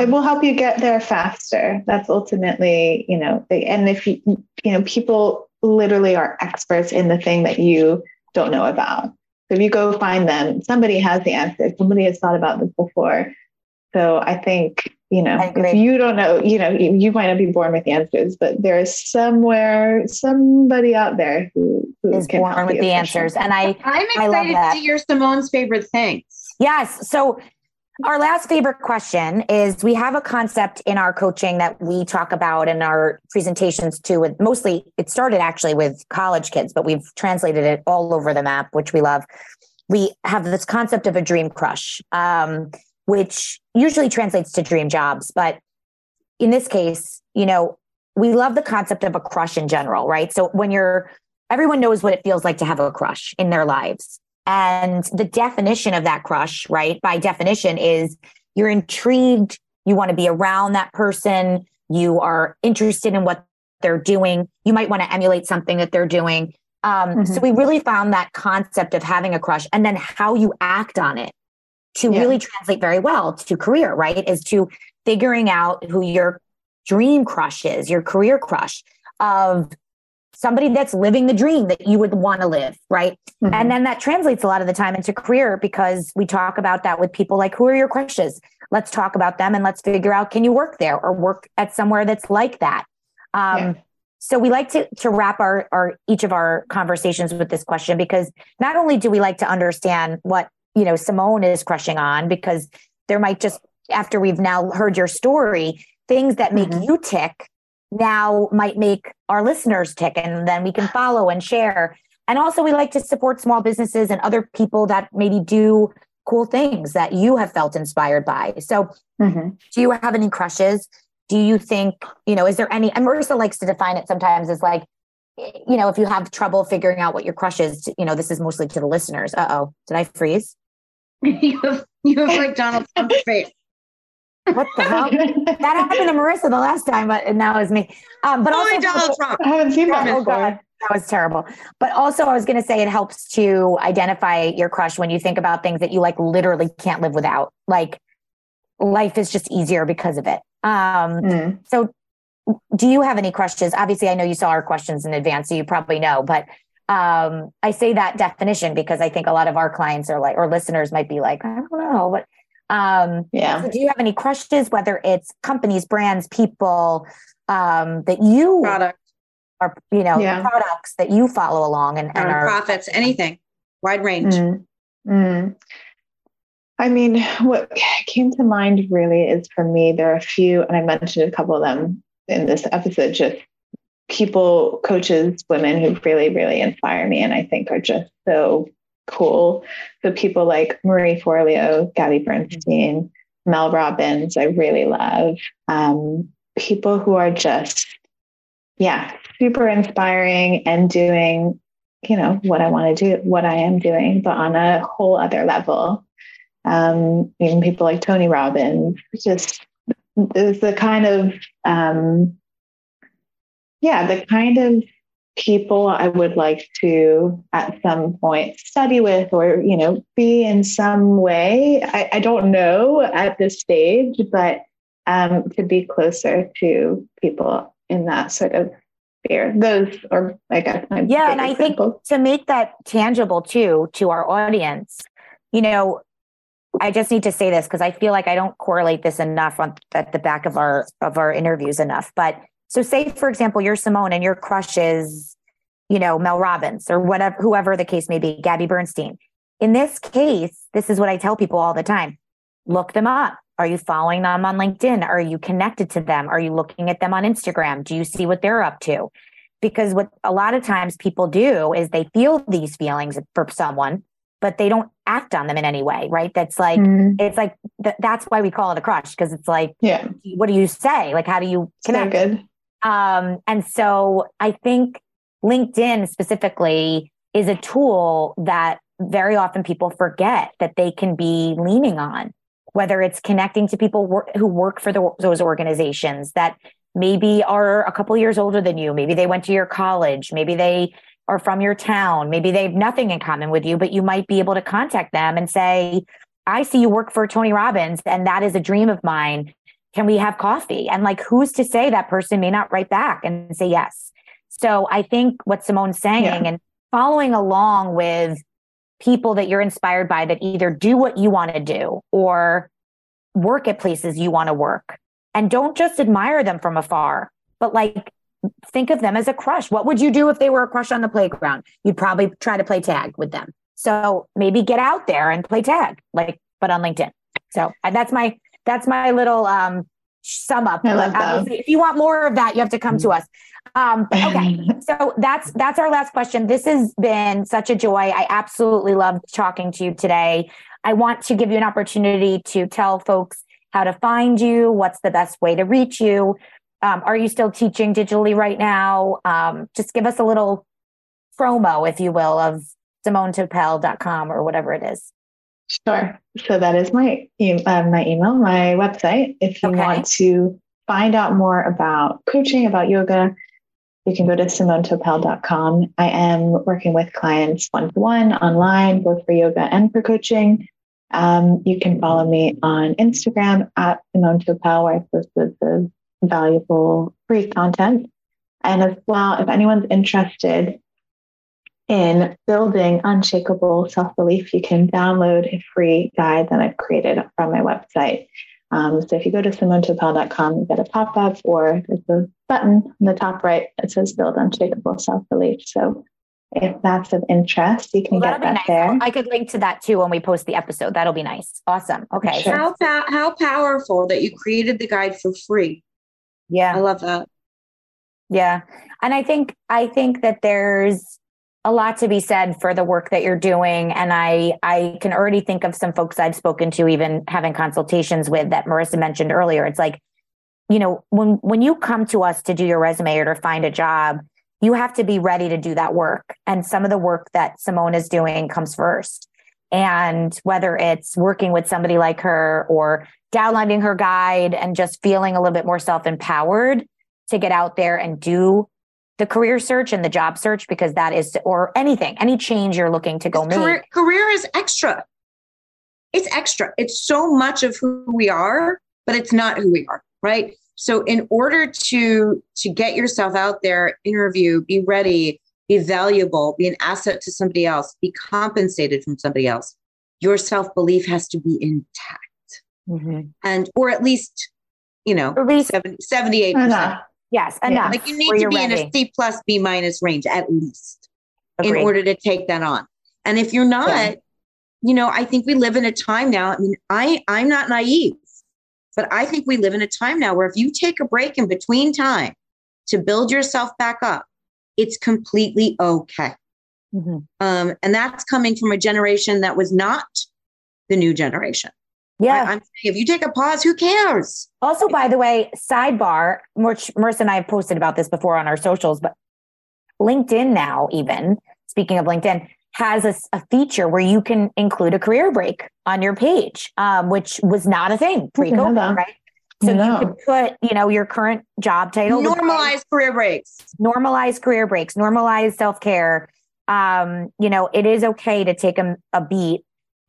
It will help you get there faster. That's ultimately, you know, and if you, you know, people literally are experts in the thing that you don't know about. So if you go find them, somebody has the answer. Somebody has thought about this before. So I think, you know, if you don't know, you know, you might not be born with the answers, but there is somebody out there who is born with the answers. And I'm excited to hear Simone's favorite things. Yes. So our last favorite question is, we have a concept in our coaching that we talk about in our presentations too, with mostly, it started actually with college kids, but we've translated it all over the map, which we love. We have this concept of a dream crush, which usually translates to dream jobs. But in this case, you know, we love the concept of a crush in general, right? So everyone knows what it feels like to have a crush in their lives. And the definition of that crush, right, by definition is you're intrigued, you want to be around that person, you are interested in what they're doing, you might want to emulate something that they're doing. So we really found that concept of having a crush and then how you act on it to really translate very well to career, right? Is to figuring out who your dream crush is, your career crush, of somebody that's living the dream that you would want to live, right? Mm-hmm. And then that translates a lot of the time into career, because we talk about that with people like, who are your crushes? Let's talk about them and let's figure out, can you work there or work at somewhere that's like that? So we like to wrap our each of our conversations with this question, because not only do we like to understand what, you know, Simone is crushing on, because there might just, after we've now heard your story, things that make you tick now might make our listeners tick, and then we can follow and share. And also we like to support small businesses and other people that maybe do cool things that you have felt inspired by. So do you have any crushes? Do you think, you know, is there any, and Marissa likes to define it sometimes as like, you know, if you have trouble figuring out what your crush is, you know, this is mostly to the listeners. Uh-oh, did I freeze? You have like Donald Trump's face. What the hell? That happened to Marissa the last time, but now it's me. But also, only Donald Trump. I haven't seen that. Oh God, that was terrible. But also, I was going to say, it helps to identify your crush when you think about things that you like literally can't live without. Like life is just easier because of it. So, do you have any crushes? Obviously, I know you saw our questions in advance, so you probably know. But I say that definition because I think a lot of our clients are like, or listeners might be like, I don't know, but. So do you have any crushes, whether it's companies, brands, people, that you are, you know, products that you follow along and are profits, anything, wide range. I mean, what came to mind really is, for me, there are a few, and I mentioned a couple of them in this episode, just people, coaches, women who really, really inspire me. And I think are just so cool. So people like Marie Forleo, Gabby Bernstein, Mel Robbins, I really love. People who are just, super inspiring and doing, you know, what I want to do, what I am doing, but on a whole other level. Even people like Tony Robbins, just is the kind of, the kind of people I would like to at some point study with, or, you know, be in some way. I don't know at this stage, but to be closer to people in that sort of sphere. Those are, I guess, my and I think to make that tangible too to our audience, you know, I just need to say this because I feel like I don't correlate this enough at the back of our interviews enough, but. So say, for example, you're Simone and your crush is, you know, Mel Robbins or whatever, whoever the case may be, Gabby Bernstein. In this case, this is what I tell people all the time. Look them up. Are you following them on LinkedIn? Are you connected to them? Are you looking at them on Instagram? Do you see what they're up to? Because what a lot of times people do is they feel these feelings for someone, but they don't act on them in any way, right? That's like, it's like, that's why we call it a crush. Cause it's like, what do you say? Like, how do you connect? It's not good. And so I think LinkedIn specifically is a tool that very often people forget that they can be leaning on, whether it's connecting to people who work for those organizations that maybe are a couple years older than you. Maybe they went to your college. Maybe they are from your town. Maybe they have nothing in common with you, but you might be able to contact them and say, I see you work for Tony Robbins, and that is a dream of mine. Can we have coffee? And like, who's to say that person may not write back and say yes. So I think what Simone's saying and following along with people that you're inspired by that either do what you want to do or work at places you want to work. And don't just admire them from afar, but like, think of them as a crush. What would you do if they were a crush on the playground? You'd probably try to play tag with them. So maybe get out there and play tag, like, but on LinkedIn. So that's my little sum up. Obviously, if you want more of that, you have to come to us. Okay. So that's our last question. This has been such a joy. I absolutely loved talking to you today. I want to give you an opportunity to tell folks how to find you. What's the best way to reach you? Are you still teaching digitally right now? Just give us a little promo, if you will, of SimoneTopel.com or whatever it is. Sure. So that is my my email, my website. If you want to find out more about coaching, about yoga, you can go to SimoneTopel.com. I am working with clients one-to-one online, both for yoga and for coaching. You can follow me on Instagram at SimoneTopel, where I posted the valuable free content. And as well, if anyone's interested in building unshakable self-belief, you can download a free guide that I've created from my website. So if you go to SimoneTopel.com, you get a pop-up, or there's a button on the top right that says Build Unshakable Self-Belief. So if that's of interest, you can get that nice. There. I could link to that too when we post the episode. That'll be nice. Awesome. Okay. Sure. How powerful that you created the guide for free. Yeah. I love that. Yeah. And I think that there's a lot to be said for the work that you're doing. And I can already think of some folks I've spoken to, even having consultations with, that Marissa mentioned earlier. It's like, you know, when you come to us to do your resume or to find a job, you have to be ready to do that work. And some of the work that Simone is doing comes first. And whether it's working with somebody like her or downloading her guide and just feeling a little bit more self-empowered to get out there and do the career search and the job search, because that is, or anything, any change you're looking to go make. Career is extra. It's extra. It's so much of who we are, but it's not who we are, right? So in order to get yourself out there, interview, be ready, be valuable, be an asset to somebody else, be compensated from somebody else, your self-belief has to be intact. Mm-hmm. And, or at least, you know, at least 78%. Enough. Yes. Enough. Like, you need to be ready. In a C plus, B minus range, at least. Agreed. In order to take that on. And if you're not, you know, I think we live in a time now. I mean, I'm not naive, but I think we live in a time now where if you take a break in between time to build yourself back up, it's completely okay. Mm-hmm. And that's coming from a generation that was not the new generation. Yeah. I'm saying, if you take a pause, who cares? Also, by the way, sidebar, Marissa and I have posted about this before on our socials, but LinkedIn now, even speaking of LinkedIn, has a feature where you can include a career break on your page, which was not a thing pre-COVID, right? So you could put, you know, your current job title. Normalize career breaks. Normalize career breaks. Normalize self-care. You know, it is okay to take a beat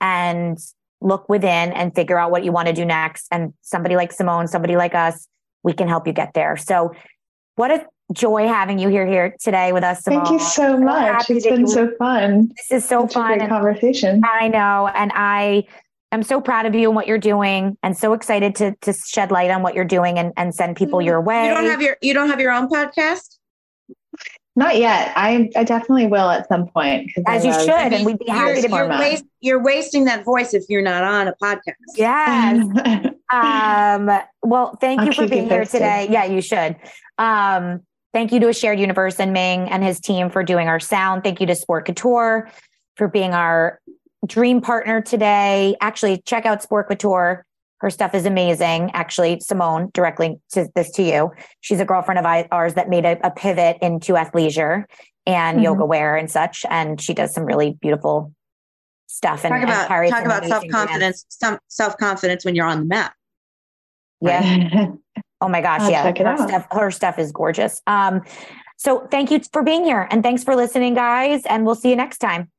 and look within and figure out what you want to do next. And somebody like Simone, somebody like us, we can help you get there. So what a joy having you here today with us, Simone. Thank you so much. It's been so fun. This is so fun. Great conversation. I know. And I am so proud of you and what you're doing, and so excited to shed light on what you're doing and send people your way. You don't have your own podcast? Not yet. I definitely will at some point. As you should. And we'd be happy to you're wasting that voice if you're not on a podcast. Yes. Well, thank you for being here today. Yeah, you should. Thank you to A Shared Universe and Ming and his team for doing our sound. Thank you to Sport Couture for being our dream partner today. Actually, check out Sport Couture. Her stuff is amazing. Actually, Simone, directly to you. She's a girlfriend of ours that made a pivot into athleisure and yoga wear and such. And she does some really beautiful stuff. Talk about self-confidence, self-confidence when you're on the map. Yeah. Right. Oh my gosh. Her stuff is gorgeous. So thank you for being here and thanks for listening, guys. And we'll see you next time.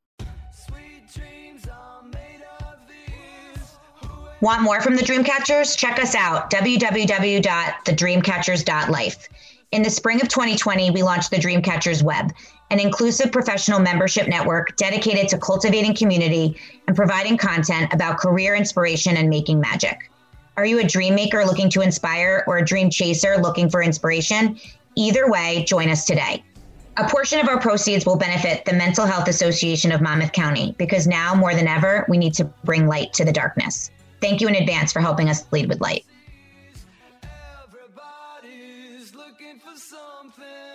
Want more from the Dreamcatchers? Check us out, www.thedreamcatchers.life. In the spring of 2020, we launched the Dreamcatchers Web, an inclusive professional membership network dedicated to cultivating community and providing content about career inspiration and making magic. Are you a dream maker looking to inspire or a dream chaser looking for inspiration? Either way, join us today. A portion of our proceeds will benefit the Mental Health Association of Monmouth County because now more than ever, we need to bring light to the darkness. Thank you in advance for helping us lead with light. Everybody's looking for something.